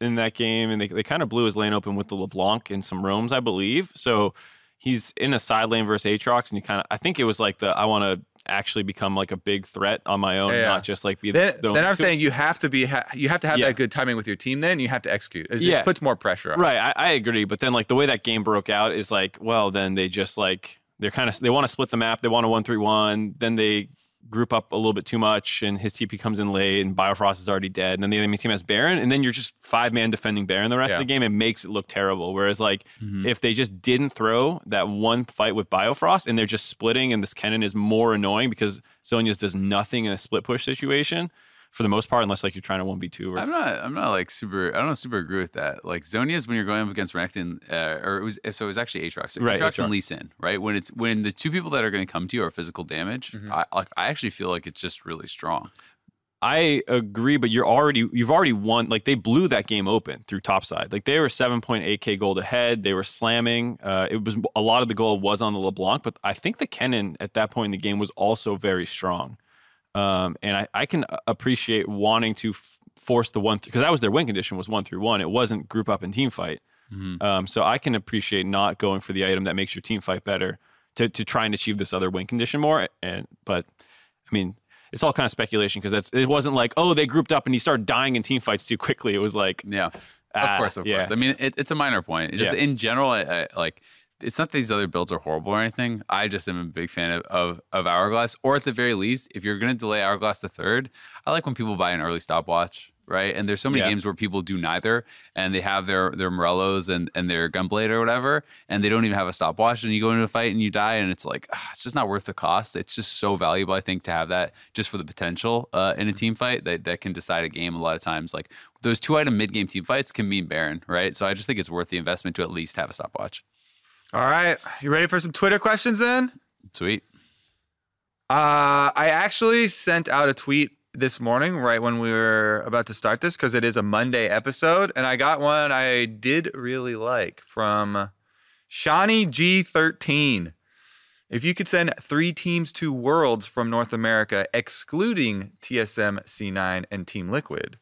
in that game and they kind of blew his lane open with the LeBlanc and some roams, I believe. So he's in a side lane versus Aatrox and he kind of, I think it was like I want to actually become like a big threat on my own, not just like be then I'm saying you have to be, you have to have that good timing with your team then, you have to execute. It just puts more pressure on. Right, I agree. But then like the way that game broke out is like, well, then they just like, They're kind of, they want to split the map. They want a 1-3-1. Then they group up a little bit too much, and his TP comes in late, and Biofrost is already dead. And then the enemy team has Baron, and then you're just 5-man defending Baron the rest of the game. It makes it look terrible. Whereas, like, if they just didn't throw that one fight with Biofrost, and they're just splitting, and this Kennen is more annoying because Xyonia's does nothing in a split push situation for the most part, unless like you're trying to 1v2. Or I'm not like super. I don't super agree with that. Like Xyonia's when you're going up against Renekton, it was actually Aatrox. So right, Aatrox and Lee Sin, right? When the two people that are going to come to you are physical damage, I actually feel like it's just really strong. I agree, but you've already won. Like they blew that game open through topside. Like they were 7.8k gold ahead. They were slamming. It was a lot of the gold was on the LeBlanc, but I think the Kennen at that point in the game was also very strong. And I can appreciate wanting to force the 1-3, because that was their win condition, was 1-3-1. It wasn't group up and team fight. So I can appreciate not going for the item that makes your team fight better to try and achieve this other win condition more. But I mean, it's all kind of speculation, because it wasn't like, oh, they grouped up and he started dying in team fights too quickly. It was like, yeah, of course. I mean, it's a minor point. Just in general, I like. It's not that these other builds are horrible or anything. I just am a big fan of Hourglass. Or at the very least, if you're going to delay Hourglass to third, I like when people buy an early stopwatch, right? And there's so many games where people do neither, and they have their Morellos and their Gunblade or whatever, and they don't even have a stopwatch, and you go into a fight and you die, and it's like, it's just not worth the cost. It's just so valuable, I think, to have that just for the potential in a team fight that can decide a game a lot of times. Like those 2-item mid-game team fights can mean Baron, right? So I just think it's worth the investment to at least have a stopwatch. All right. You ready for some Twitter questions then? Sweet. I actually sent out a tweet this morning right when we were about to start this, because it is a Monday episode, and I got one I did really like from Shawnee G13. If you could send 3 teams to Worlds from North America, excluding TSM, C9, and Team Liquid,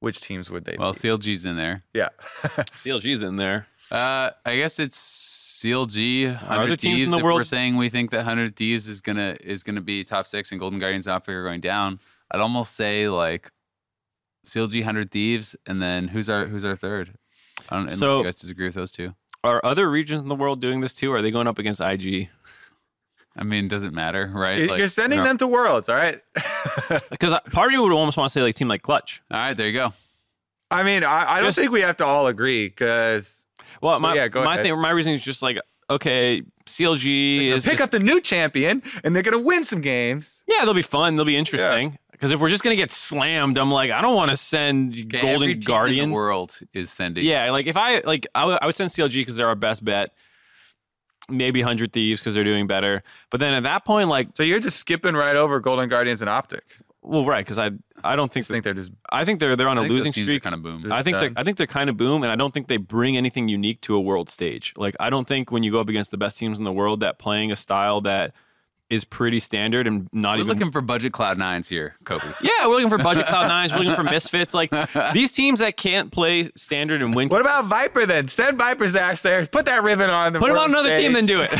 which teams would they be? Well, CLG's in there. Yeah. CLG's in there. I guess it's CLG, 100 Thieves. In the world? We're saying we think that 100 Thieves is gonna be top 6, and Golden Guardians and Optic are going down. I'd almost say like CLG, 100 Thieves, and then who's our third? I don't know. So, you guys disagree with those two. Are other regions in the world doing this too? Or are they going up against IG? I mean, it doesn't matter, right? You're like, sending them to Worlds, all right? Because part of you would almost want to say like team like Clutch. All right, there you go. I mean, I don't think we have to all agree, because. Well, my reason is just like, okay, CLG is pick up the new champion, and they're gonna win some games. Yeah, they'll be fun. They'll be interesting. Because if we're just gonna get slammed, I'm like, I don't want to send Golden Guardians. In the world is sending. Yeah, like if I would send CLG because they're our best bet. Maybe 100 Thieves because they're doing better. But then at that point, like, so you're just skipping right over Golden Guardians and Optic. Well, right, because I don't think they're just. I think they're on a losing streak. Kind of boom. I think they're kind of boom, and I don't think they bring anything unique to a world stage. Like I don't think when you go up against the best teams in the world, that playing a style that is pretty standard and not even. We're looking for budget Cloud Nines here, Kobe. Yeah, we're looking for budget Cloud Nines. We're looking for misfits. Like these teams that can't play standard and win. What about Viper then? Send Viper's ass there. Put that Riven on the. Put him on another stage. Team, then do it.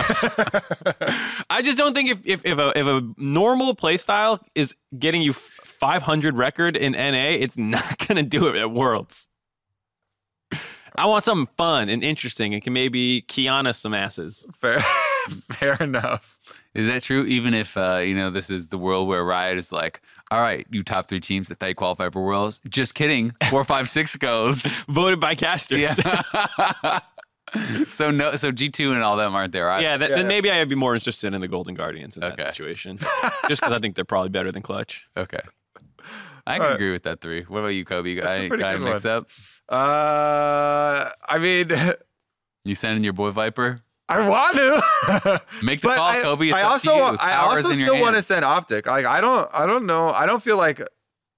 I just don't think if a normal play style is getting you 500 record in NA, it's not gonna do it at Worlds. I want something fun and interesting and can maybe Kiana some asses. Fair enough. Is that true? Even if, this is the world where Riot is like, all right, you top 3 teams that they qualify for Worlds. Just kidding. 4, 5, 6 goes. Voted by casters. Yeah. So no, so G2 and all them aren't there. Either. Yeah, then maybe I'd be more interested in the Golden Guardians in that situation. Just because I think they're probably better than Clutch. Okay. I can agree with that 3. What about you, Kobe? Got a mix up? I mean... You sending your boy Viper? I want to make the call, Kobe. It's I also still want to send Optic. Like I don't know. I don't feel like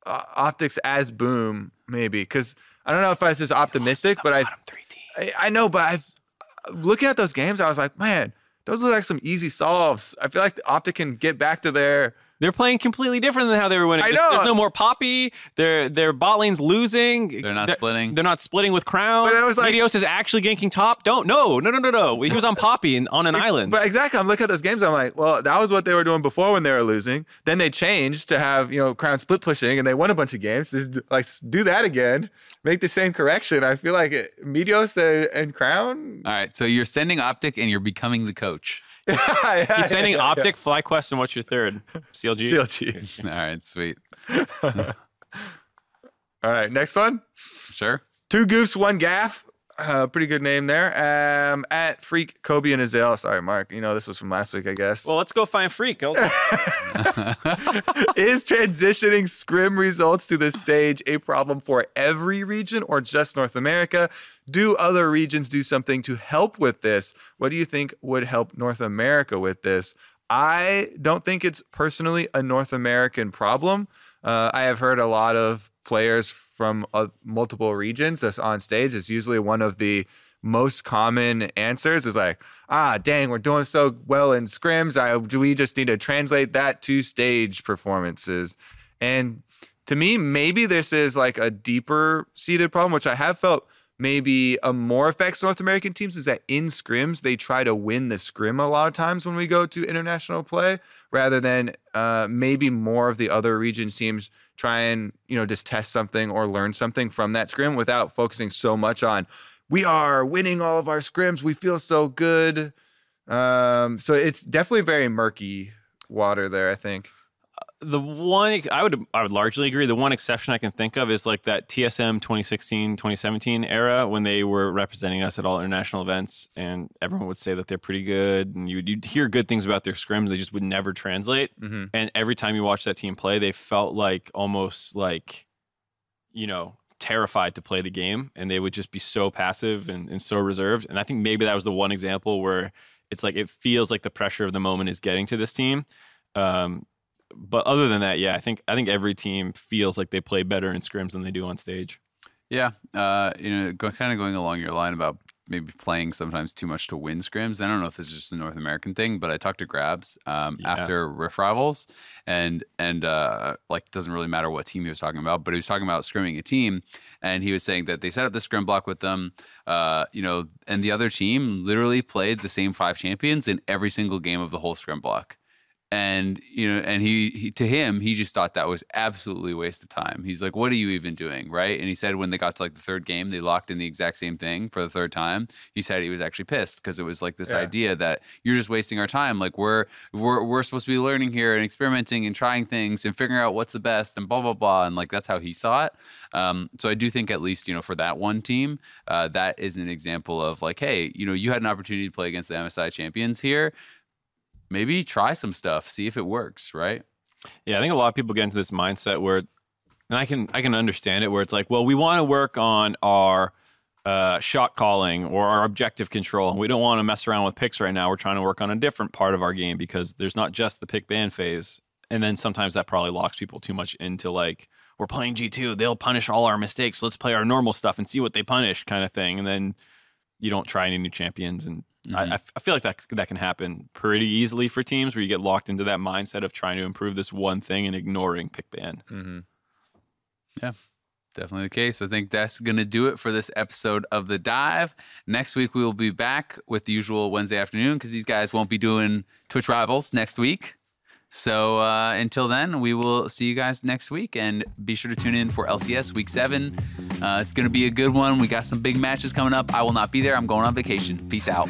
Optic's as boom maybe, because I don't know if I was just optimistic, but I know. But I've looking at those games, I was like, man, those look like some easy solves. I feel like the Optic can get back to their. They're playing completely different than how they were winning. I know. There's no more Poppy. Their bot lane's losing. They're not splitting. They're not splitting with Crown. But I was like, Medios is actually ganking top. No. He was on Poppy on an island. But exactly, I'm looking at those games. I'm like, well, that was what they were doing before when they were losing. Then they changed to have Crown split pushing, and they won a bunch of games. Just, like do that again. Make the same correction. I feel like Medios and Crown. All right, so you're sending Optic, and you're becoming the coach. He's sending Optic, FlyQuest, and what's your third? CLG. CLG. All right, sweet. All right, next one. Sure. Two Goofs, One Gaff. Pretty good name there. At Freak, Kobe, and Azael. Sorry, Mark. You know, this was from last week, I guess. Well, let's go find Freak. Is transitioning scrim results to this stage a problem for every region or just North America? Do other regions do something to help with this? What do you think would help North America with this? I don't think it's personally a North American problem. I have heard a lot of players from multiple regions that's on stage. It's usually one of the most common answers is like, ah, dang, we're doing so well in scrims. We just need to translate that to stage performances. And to me, maybe this is like a deeper seated problem, which I have felt maybe more affects North American teams, is that in scrims, they try to win the scrim a lot of times when we go to international play, rather than maybe more of the other regions teams try and, you know, just test something or learn something from that scrim without focusing so much on, we are winning all of our scrims, we feel so good. So it's definitely very murky water there, I think. The one I would largely agree. The one exception I can think of is like that TSM 2016, 2017 era when they were representing us at all international events, and everyone would say that they're pretty good, and you'd hear good things about their scrims. They just would never translate. Mm-hmm. And every time you watch that team play, they felt like almost like, you know, terrified to play the game, and they would just be so passive and so reserved. And I think maybe that was the one example where it's like it feels like the pressure of the moment is getting to this team. But other than that, yeah, I think every team feels like they play better in scrims than they do on stage. Yeah, you know, kind of going along your line about maybe playing sometimes too much to win scrims. I don't know if this is just a North American thing, but I talked to Grabs after Riff Rivals, and like doesn't really matter what team he was talking about, but he was talking about scrimming a team, and he was saying that they set up the scrim block with them, you know, and the other team literally played the same 5 champions in every single game of the whole scrim block. And, you know, and he to him, he just thought that was absolutely a waste of time. He's like, what are you even doing, right? And he said when they got to like the third game, they locked in the exact same thing for the third time. He said he was actually pissed because it was like this idea that you're just wasting our time. Like we're supposed to be learning here and experimenting and trying things and figuring out what's the best and blah, blah, blah. And like that's how he saw it. So I do think at least, you know, for that one team, that is an example of like, hey, you know, you had an opportunity to play against the MSI champions here. Maybe try some stuff, see if it works, right? Yeah, I think a lot of people get into this mindset where, and I can understand it, where it's like, well, we want to work on our shot calling or our objective control, and we don't want to mess around with picks right now. We're trying to work on a different part of our game because there's not just the pick ban phase. And then sometimes that probably locks people too much into like, we're playing G2, they'll punish all our mistakes, let's play our normal stuff and see what they punish kind of thing. And then you don't try any new champions, and mm-hmm. I feel like that can happen pretty easily for teams where you get locked into that mindset of trying to improve this one thing and ignoring pick ban. Mm-hmm. Yeah, definitely the case. I think that's going to do it for this episode of The Dive. Next week, we will be back with the usual Wednesday afternoon because these guys won't be doing Twitch Rivals next week. So until then, we will see you guys next week, and be sure to tune in for LCS Week 7. It's going to be a good one. We got some big matches coming up. I will not be there. I'm going on vacation. Peace out.